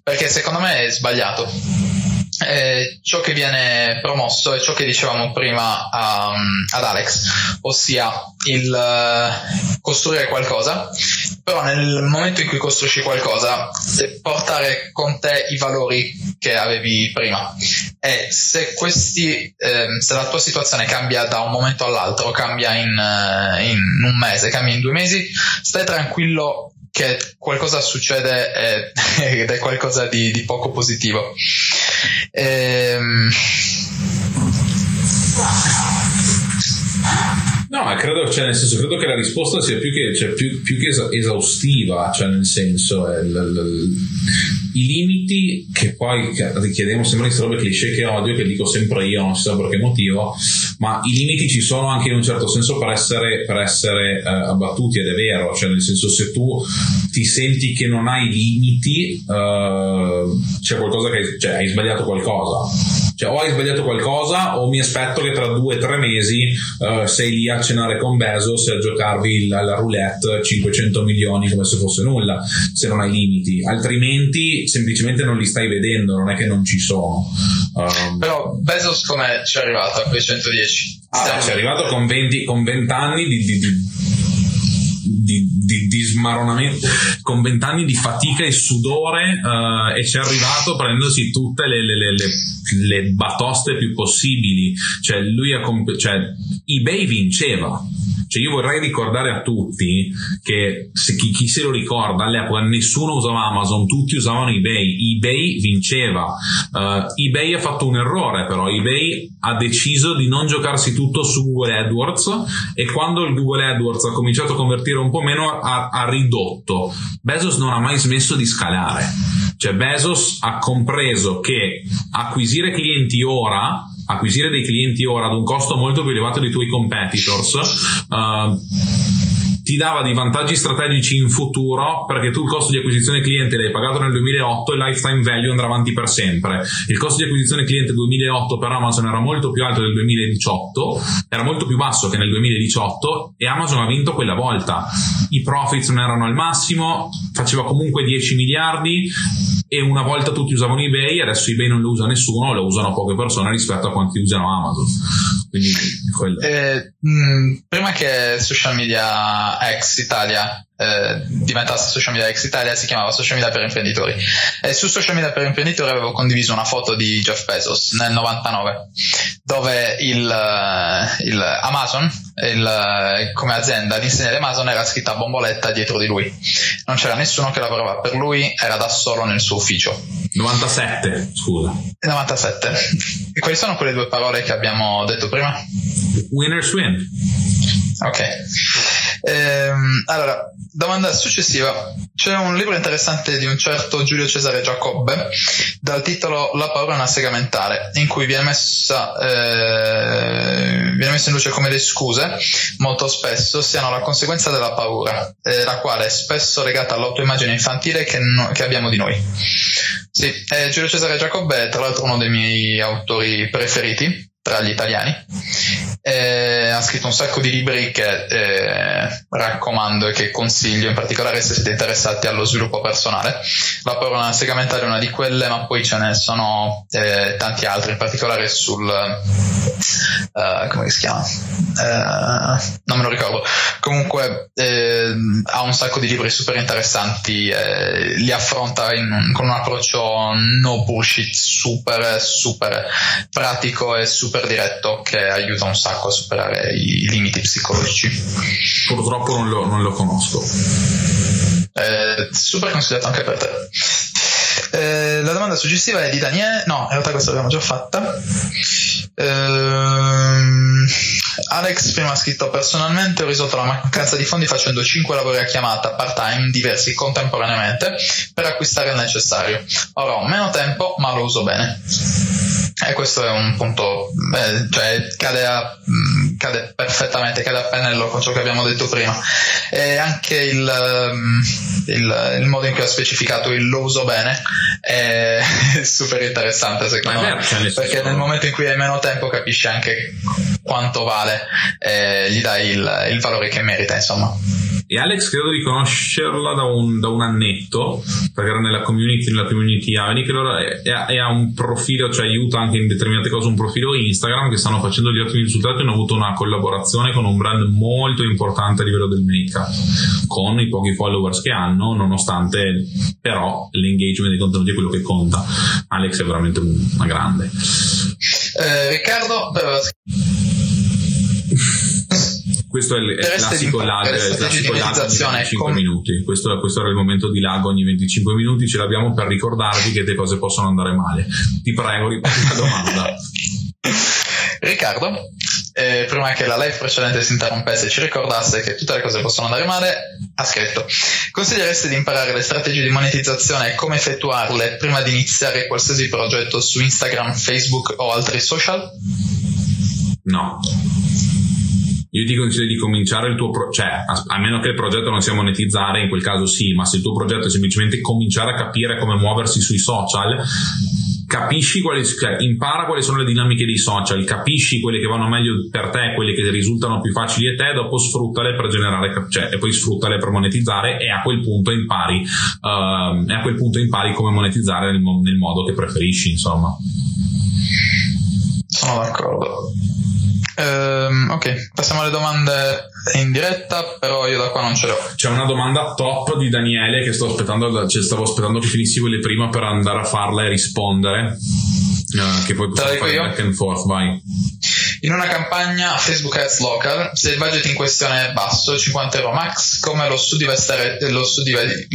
perché secondo me è sbagliato. ciò che viene promosso è ciò che dicevamo prima ad Alex, ossia il costruire qualcosa, però nel momento in cui costruisci qualcosa portare con te i valori che avevi prima, e se questi se la tua situazione cambia da un momento all'altro, cambia in un mese, cambia in 2 mesi, stai tranquillo che qualcosa succede ed è qualcosa di poco positivo. No, ma credo, cioè, nel senso, credo che la risposta sia più che esaustiva, cioè nel senso i limiti che poi richiediamo sempre, queste robe cliché che odio, che dico sempre io, non si sa per che motivo, ma i limiti ci sono anche in un certo senso per essere abbattuti, ed è vero, cioè nel senso, se tu ti senti che non hai limiti c'è qualcosa che, cioè, hai sbagliato qualcosa. Cioè, o hai sbagliato qualcosa, o mi aspetto che tra 2 o 3 mesi sei lì a cenare con Bezos e a giocarvi la roulette 500 milioni come se fosse nulla, se non hai limiti. Altrimenti semplicemente non li stai vedendo, non è che non ci sono. Però Bezos com'è ci è arrivato a quei 110? Ci è arrivato con 20 anni di smaronamento, con 20 anni di fatica e sudore, e ci è arrivato prendendosi tutte le batoste più possibili. Cioè lui eBay vinceva. Cioè io vorrei ricordare a tutti che, se chi se lo ricorda, all'epoca nessuno usava Amazon, tutti usavano eBay vinceva. eBay ha fatto un errore, però eBay ha deciso di non giocarsi tutto su Google AdWords, e quando il Google AdWords ha cominciato a convertire un po' meno ha ridotto. Bezos non ha mai smesso di scalare, cioè Bezos ha compreso che acquisire dei clienti ora ad un costo molto più elevato dei tuoi competitors ti dava dei vantaggi strategici in futuro, perché tu il costo di acquisizione cliente l'hai pagato nel 2008 e il lifetime value andrà avanti per sempre. Il costo di acquisizione cliente 2008 per Amazon era molto più alto del 2018, era molto più basso che nel 2018, e Amazon ha vinto quella volta. I profits non erano al massimo, faceva comunque 10 miliardi e una volta tutti usavano eBay, adesso eBay non lo usa nessuno, lo usano poche persone rispetto a quanti usano Amazon. Quindi prima che Social Media Hacks Italia diventasse Social Media Hacks Italia, si chiamava Social Media per imprenditori, e su Social Media per imprenditori avevo condiviso una foto di Jeff Bezos nel 99, dove il Amazon, come azienda, l'insegna di Amazon era scritta a bomboletta dietro di lui, non c'era nessuno che lavorava per lui, era da solo nel suo ufficio. 97. E quali sono quelle 2 parole che abbiamo detto prima? Winners win. Ok. Allora, domanda successiva. C'è un libro interessante di un certo Giulio Cesare Giacobbe dal titolo La paura è una sega mentale, in cui viene messa in luce come le scuse molto spesso siano la conseguenza della paura, la quale è spesso legata all'autoimmagine infantile che abbiamo di noi. Sì, Giulio Cesare Giacobbe è tra l'altro uno dei miei autori preferiti tra gli italiani, ha scritto un sacco di libri che raccomando e che consiglio, in particolare se siete interessati allo sviluppo personale. La paura è una sega mentale è una di quelle, ma poi ce ne sono tanti altri, in particolare sul come si chiama? Non me lo ricordo. Comunque ha un sacco di libri super interessanti, li affronta con un approccio no bullshit, super pratico e super diretto, che aiuta un sacco a superare i limiti psicologici. Purtroppo non lo conosco. Super consigliato anche per te. La domanda successiva è di Daniele. No, in realtà questa l'abbiamo già fatta. Alex prima ha scritto: personalmente ho risolto la mancanza di fondi facendo 5 lavori a chiamata part time diversi contemporaneamente per acquistare il necessario. Ora ho meno tempo ma lo uso bene. E questo è un punto, cioè cade perfettamente, cade a pennello con ciò che abbiamo detto prima, e anche il modo in cui ha specificato il lo uso bene è super interessante secondo me, perché nel momento in cui hai meno tempo capisci anche quanto vale, gli dai il valore che merita, insomma. e Alex credo di conoscerla da un annetto, perché era nella community Avni, che loro ha un profilo, cioè aiuta anche in determinate cose, un profilo Instagram che stanno facendo gli ottimi risultati, hanno avuto una collaborazione con un brand molto importante a livello del make-up, con i pochi followers che hanno, nonostante però l'engagement dei contenuti è quello che conta. Alex è veramente una grande. Riccardo, questo è il classico lago ogni 5 minuti. Questo era il momento di lago ogni 25 minuti, ce l'abbiamo per ricordarvi che le cose possono andare male. Ti prego, ripeti la domanda. Riccardo, prima che la live precedente si interrompesse e ci ricordasse che tutte le cose possono andare male, ha scritto: consiglieresti di imparare le strategie di monetizzazione e come effettuarle prima di iniziare qualsiasi progetto su Instagram, Facebook o altri social? No. Io ti consiglio di cominciare il tuo a meno che il progetto non sia monetizzare, in quel caso sì, ma se il tuo progetto è semplicemente cominciare a capire come muoversi sui social, capisci impara quali sono le dinamiche dei social, capisci quelle che vanno meglio per te, quelle che risultano più facili a te, dopo sfruttale per generare, e poi sfruttale per monetizzare, e a quel punto impari come monetizzare nel modo che preferisci, insomma. Sono d'accordo. Ok, passiamo alle domande in diretta, però io da qua non ce l'ho. C'è una domanda top di Daniele che stavo aspettando che finissi quelle prima per andare a farla e rispondere, che poi possiamo fare back and forth. Vai. In una campagna Facebook Ads local, se il budget in questione è basso, 50 euro max, come lo suddividereste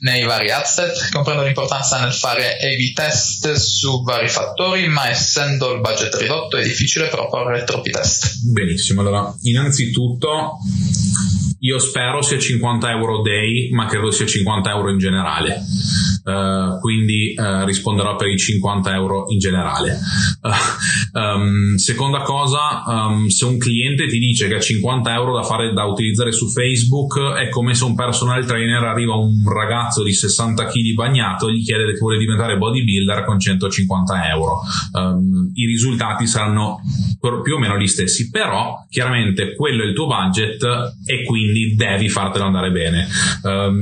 nei vari asset? Comprendo l'importanza nel fare A/B test su vari fattori, ma essendo il budget ridotto è difficile proporre troppi test. Benissimo, allora innanzitutto io spero sia 50 euro day, ma credo sia 50 euro in generale. Quindi risponderò per i 50 euro in generale. Seconda cosa, se un cliente ti dice che ha 50 euro da utilizzare su Facebook, è come se un personal trainer arriva un ragazzo di 60 kg bagnato e gli chiede che vuole diventare bodybuilder con 150 euro. I risultati saranno più o meno gli stessi, però chiaramente quello è il tuo budget e quindi devi fartelo andare bene.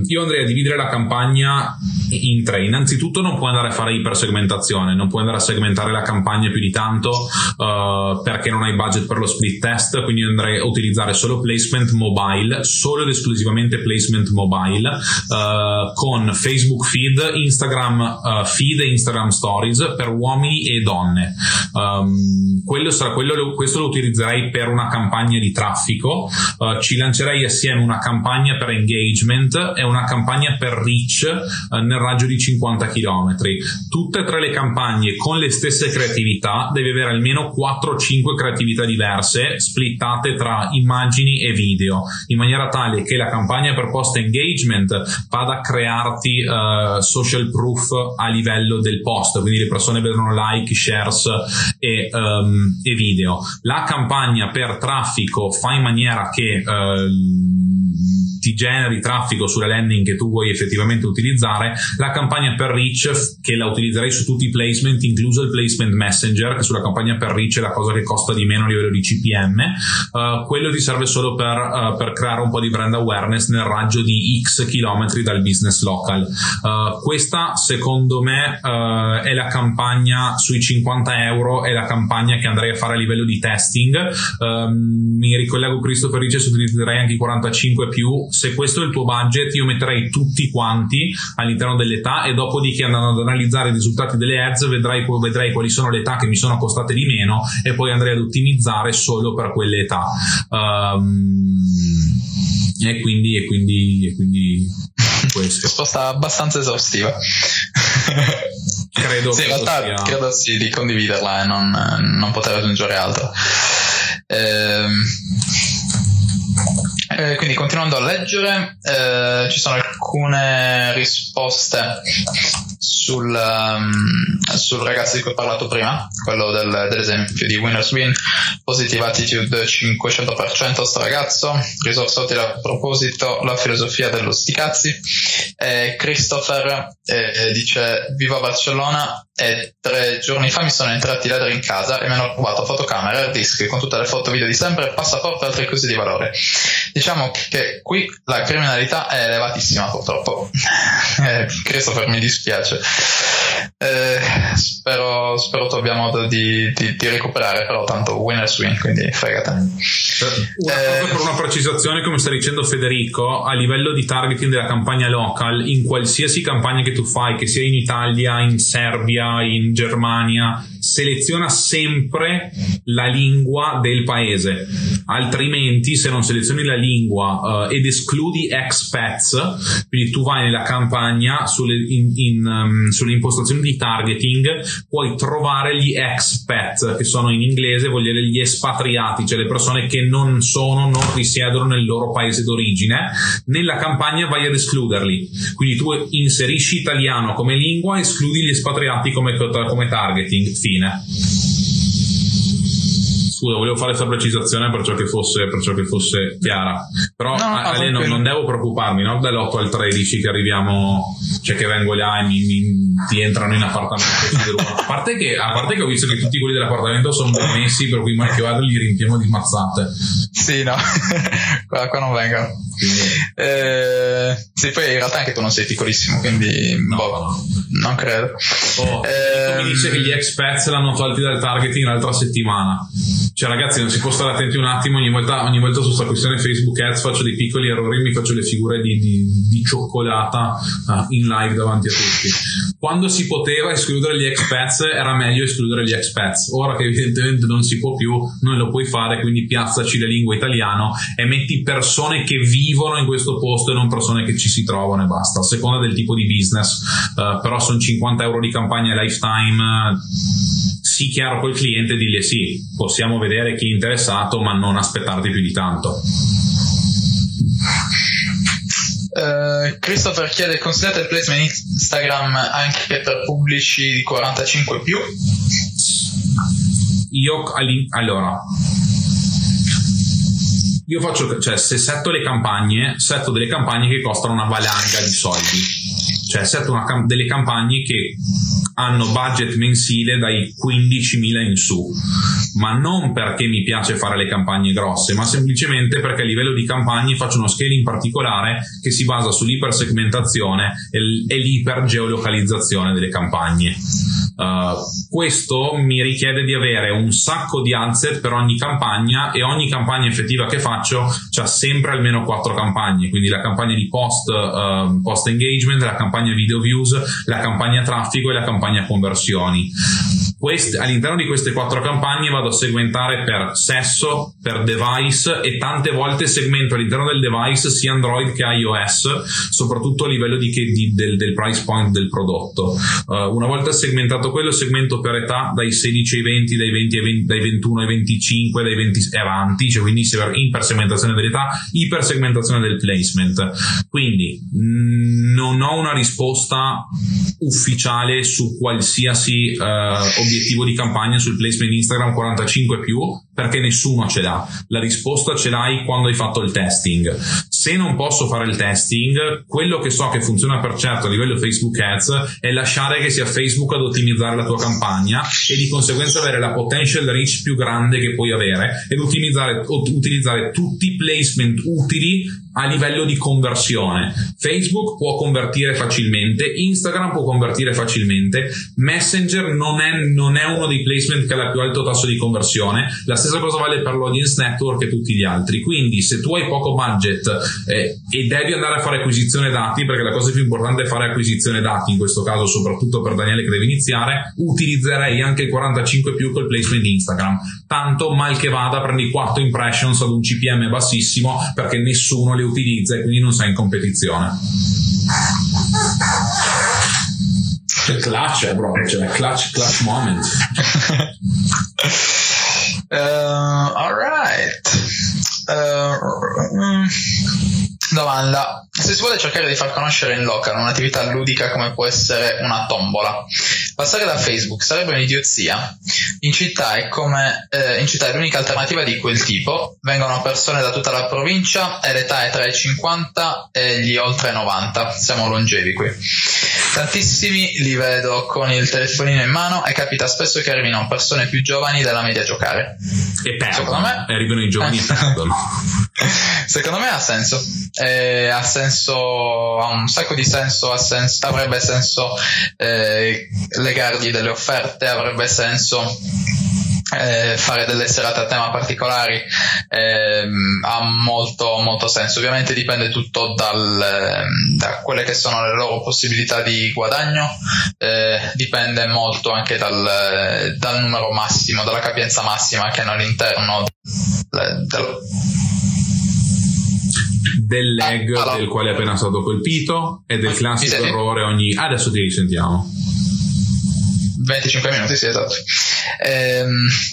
Io andrei a dividere la campagna in tre. Innanzitutto non puoi andare a fare ipersegmentazione, non puoi andare a segmentare la campagna più di tanto, perché non hai budget per lo split test, quindi andrei a utilizzare solo placement mobile, solo ed esclusivamente placement mobile, con Facebook feed, Instagram feed e Instagram stories per uomini e donne. Questo lo utilizzerei per una campagna di traffico. Ci lancerei assieme una campagna per engagement e una campagna per reach nel raggio di 50 km. Tutte e tre le campagne con le stesse creatività, devi avere almeno 4-5 creatività diverse splittate tra immagini e video, in maniera tale che la campagna per post engagement vada a crearti social proof a livello del post, quindi le persone vedono like, shares e video. La campagna per traffico fa in maniera che ti generi traffico sulle landing che tu vuoi effettivamente utilizzare. La campagna per reach, che la utilizzerei su tutti i placement, incluso il placement messenger, che sulla campagna per reach è la cosa che costa di meno a livello di CPM, quello ti serve solo per creare un po' di brand awareness nel raggio di X chilometri dal business local. Questa secondo me è la campagna sui 50 euro, è la campagna che andrei a fare a livello di testing. Mi ricollego Christopher Ricci, utilizzerei anche i 45 più. Se questo è il tuo budget, io metterei tutti quanti all'interno dell'età, e dopodiché andando ad analizzare i risultati delle ads vedrai quali sono le età che mi sono costate di meno, e poi andrei ad ottimizzare solo per quelle età. E quindi questo. Risposta abbastanza esaustiva. Credo sì, in realtà sia... credo sì, di condividerla e non poter aggiungere altro. Quindi continuando a leggere, ci sono alcune risposte sul ragazzo di cui ho parlato prima, quello dell'esempio di Winner's Win, Positive Attitude 500%, sto ragazzo, risorsa utile a proposito, la filosofia dello sticazzi. Christopher dice: vivo a Barcellona e 3 giorni fa mi sono entrati i ladri in casa e mi hanno rubato fotocamera, hard disk con tutte le foto, video di sempre, passaporto e altre cose di valore. Diciamo che qui la criminalità è elevatissima, purtroppo. Christopher, mi dispiace, spero tu abbia modo di recuperare, però tanto Winner's Win, quindi fregate. Per una precisazione, come sta dicendo Federico, a livello di targeting della campagna local, in qualsiasi campagna che tu fai, che sia in Italia, in Serbia, in Germania, seleziona sempre la lingua del paese, altrimenti se non selezioni la lingua ed escludi expats, quindi tu vai nella campagna sulle impostazioni di targeting, puoi trovare gli expat, che sono in inglese, vuol dire gli espatriati, cioè le persone che non risiedono nel loro paese d'origine. Nella campagna vai ad escluderli, quindi tu inserisci italiano come lingua, escludi gli espatriati come targeting. Fine. Scusa, volevo fare questa precisazione per ciò che fosse chiara. Però Ale, non devo preoccuparmi, no? Dall'8 al 13 che arriviamo, cioè che vengo là e ti entrano in appartamento. A parte che ho visto che tutti quelli dell'appartamento sono messi, per cui mai che vado li riempiamo di mazzate. Sì, no, qua non vengono. Sì, poi in realtà anche tu non sei piccolissimo, quindi non credo. Mi dice che gli expats l'hanno tolti dal targeting l'altra settimana. Cioè ragazzi, non si può stare attenti un attimo. Ogni volta su questa questione Facebook Ads faccio dei piccoli errori, mi faccio le figure di cioccolata in live davanti a tutti. Quando si poteva escludere gli expats era meglio escludere gli expats, ora che evidentemente non si può più, non lo puoi fare, quindi piazzaci la lingua italiana e metti persone che vivono in questo posto e non persone che ci si trovano e basta, a seconda del tipo di business. Però sono 50 euro di campagna lifetime. Sii chiaro col cliente e digli: sì, possiamo vedere chi è interessato, ma non aspettarti più di tanto. Christopher chiede: considerate il placement Instagram anche per pubblici di 45 più? Io faccio, cioè, se setto delle campagne che costano una valanga di soldi. Cioè setto delle campagne che hanno budget mensile dai 15.000 in su, ma non perché mi piace fare le campagne grosse, ma semplicemente perché a livello di campagne faccio uno scaling particolare che si basa sull'ipersegmentazione e l'ipergeolocalizzazione delle campagne. Questo mi richiede di avere un sacco di adset per ogni campagna, e ogni campagna effettiva che faccio c'ha sempre almeno 4 campagne, quindi la campagna di post engagement, la campagna video views, la campagna traffico e la campagna conversioni. All'interno di queste 4 campagne vado a segmentare per sesso, per device, e tante volte segmento all'interno del device sia Android che iOS, soprattutto a livello del price point del prodotto. Una volta segmentato quello, segmento per età, dai 16 ai 20, dai 20 ai 20, dai 21 ai 25, dai 20 e avanti, cioè quindi ipersegmentazione dell'età, ipersegmentazione del placement. Quindi non ho una risposta ufficiale su qualsiasi obiettivo di campagna sul placement Instagram 45 più, perché nessuno ce l'ha. La risposta ce l'hai quando hai fatto il testing. Se non posso fare il testing, quello che so che funziona per certo a livello Facebook Ads è lasciare che sia Facebook ad ottimizzare la tua campagna e di conseguenza avere la potential reach più grande che puoi avere ed utilizzare tutti i placement utili a livello di conversione. Facebook può convertire facilmente, Instagram può convertire facilmente, Messenger non è uno dei placement che ha il più alto tasso di conversione. La stessa cosa vale per l'audience network e tutti gli altri. Quindi se tu hai poco budget e devi andare a fare acquisizione dati, perché la cosa più importante è fare acquisizione dati in questo caso, soprattutto per Daniele che deve iniziare, utilizzerei anche il 45 più col placement Instagram. Tanto mal che vada prendi 4 impressions ad un CPM bassissimo, perché nessuno le utilizza e quindi non sei in competizione. Clutch, bro, cioè clutch moment. All right. Domanda: se si vuole cercare di far conoscere in local un'attività ludica come può essere una tombola, passare da Facebook sarebbe un'idiozia? In città è come in città è l'unica alternativa di quel tipo, vengono persone da tutta la provincia e l'età è tra i 50 e gli oltre 90, siamo longevi qui. Tantissimi li vedo con il telefonino in mano e capita spesso che arrivino persone più giovani della media a giocare. E secondo me arrivano i giovani e perdono. Secondo me ha senso. Ha senso, ha un sacco di senso, avrebbe senso legargli delle offerte, avrebbe senso fare delle serate a tema particolari, ha molto senso. Ovviamente dipende tutto da quelle che sono le loro possibilità di guadagno, dipende molto anche dal numero massimo, dalla capienza massima che hanno all'interno del lag del quale è appena stato colpito e del classico errore ogni... adesso ti risentiamo 25 minuti, sì, esatto.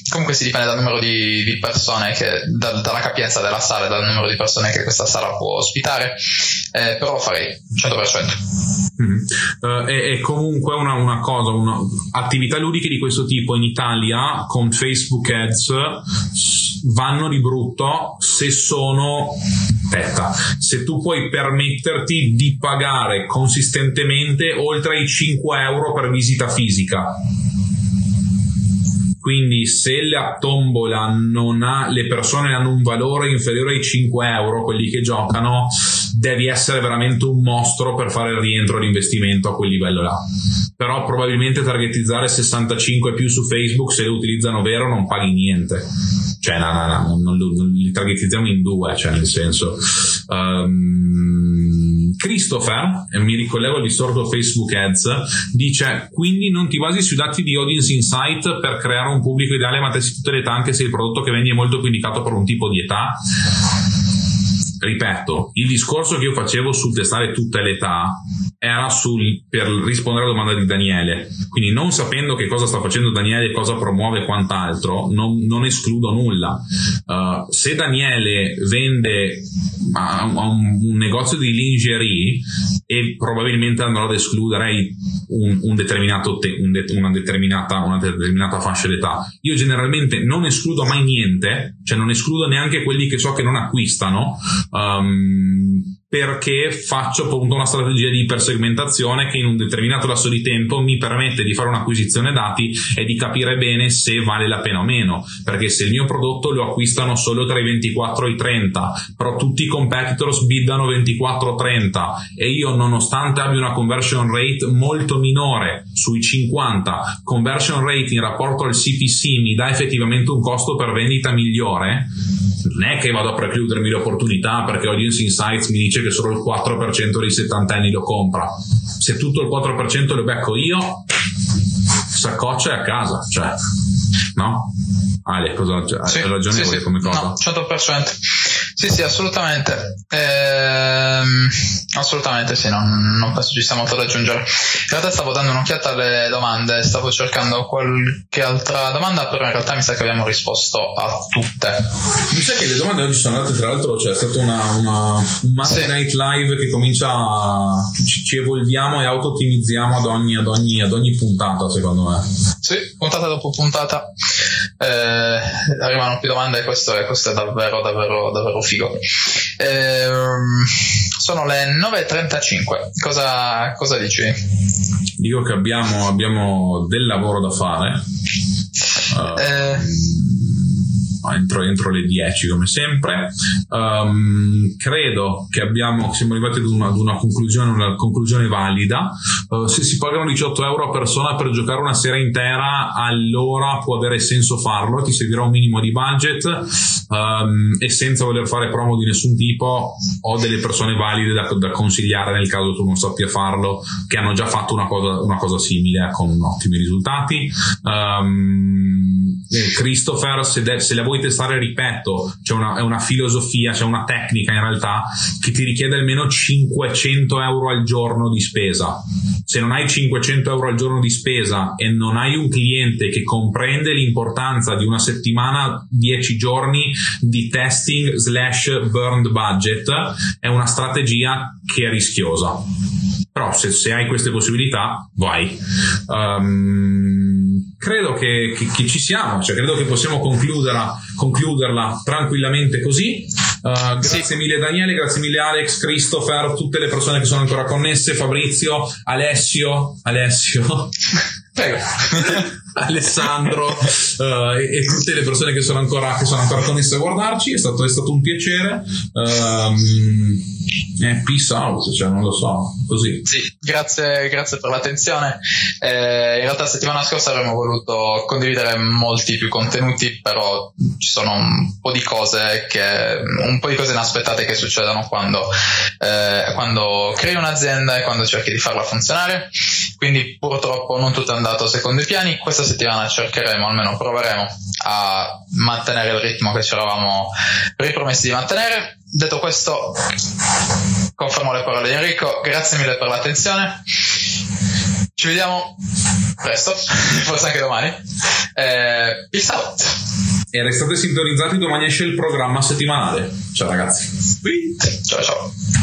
Comunque si dipende dal numero di persone che dalla capienza della sala e dal numero di persone che questa sala può ospitare, però lo farei 100%. E comunque una cosa, attività ludiche di questo tipo in Italia con Facebook Ads vanno di brutto se sono se tu puoi permetterti di pagare consistentemente oltre i 5 euro per visita fisica. Quindi se la tombola non ha, le persone hanno un valore inferiore ai 5 euro, quelli che giocano, devi essere veramente un mostro per fare il rientro all'investimento a quel livello là. Però probabilmente targetizzare 65 più su Facebook, se lo utilizzano vero non paghi niente, cioè non li targetizziamo in due, cioè nel senso Christopher, e mi ricollego all'istorto Facebook Ads, dice: quindi non ti basi sui dati di Audience Insight per creare un pubblico ideale ma testi tutte le età, anche se il prodotto che vendi è molto più indicato per un tipo di età? Ripeto, il discorso che io facevo sul testare tutte le età era per rispondere alla domanda di Daniele, quindi non sapendo che cosa sta facendo Daniele, cosa promuove e quant'altro, non escludo nulla. Se Daniele vende un negozio di lingerie, e probabilmente andrò ad escludere una determinata fascia d'età. Io generalmente non escludo mai niente, cioè non escludo neanche quelli che so che non acquistano, perché faccio appunto una strategia di ipersegmentazione che in un determinato lasso di tempo mi permette di fare un'acquisizione dati e di capire bene se vale la pena o meno, perché se il mio prodotto lo acquistano solo tra i 24 e i 30, però tutti i competitors biddano 24-30 e io, nonostante abbia una conversion rate molto minore sui 50, conversion rate in rapporto al CPC mi dà effettivamente un costo per vendita migliore, non è che vado a precludermi l'opportunità perché Audience Insights mi dice che solo il 4% dei settantenni lo compra. Se tutto il 4% lo becco io, saccoccia è a casa, cioè no? Ale, cosa sì, ragionevole sì, come cosa? No, 100%. Sì, assolutamente. Assolutamente sì, non penso ci sia molto da aggiungere. In realtà stavo dando un'occhiata alle domande, stavo cercando qualche altra domanda, però in realtà mi sa che abbiamo risposto a tutte. Mi sa che le domande oggi sono andate, tra l'altro c'è stato un Monday Night Live che comincia ci evolviamo e auto-ottimizziamo ad ogni puntata, secondo me. Sì, puntata dopo puntata. Arrivano più domande e questo è davvero figo. Sono le 9:35. Cosa dici? Dico che abbiamo del lavoro da fare entro le 10 come sempre. Credo che siamo arrivati ad una conclusione, valida. Se si pagano 18 euro a persona per giocare una sera intera, allora può avere senso farlo, ti servirà un minimo di budget, e senza voler fare promo di nessun tipo, ho delle persone valide da consigliare nel caso tu non sappia farlo, che hanno già fatto una cosa simile con ottimi risultati. Christopher, se la vuoi testare, ripeto, è una filosofia, c'è una tecnica in realtà che ti richiede almeno 500 euro al giorno di spesa. se non hai 500 euro al giorno di spesa e non hai un cliente che comprende l'importanza di una settimana, 10 giorni di testing / burned budget, è una strategia che è rischiosa. Però se hai queste possibilità, vai. Credo che ci siamo, cioè credo che possiamo concluderla tranquillamente così. Grazie mille Daniele, grazie mille Alex, Christopher, tutte le persone che sono ancora connesse, Fabrizio, Alessio Alessandro e tutte le persone che sono ancora connesse a guardarci. È stato un piacere. Peace out, cioè non lo so, così. Sì, grazie per l'attenzione. In realtà settimana scorsa avremmo voluto condividere molti più contenuti, però ci sono un po' di cose inaspettate che succedono quando crei un'azienda e quando cerchi di farla funzionare, quindi purtroppo non tutto è andato secondo i piani. Questa settimana cercheremo, almeno proveremo, a mantenere il ritmo che ci eravamo ripromessi di mantenere. Detto questo, confermo le parole di Enrico, grazie mille per l'attenzione, ci vediamo presto, forse anche domani. Peace out, e restate sintonizzati, domani esce il programma settimanale. Ciao ragazzi, ciao ciao.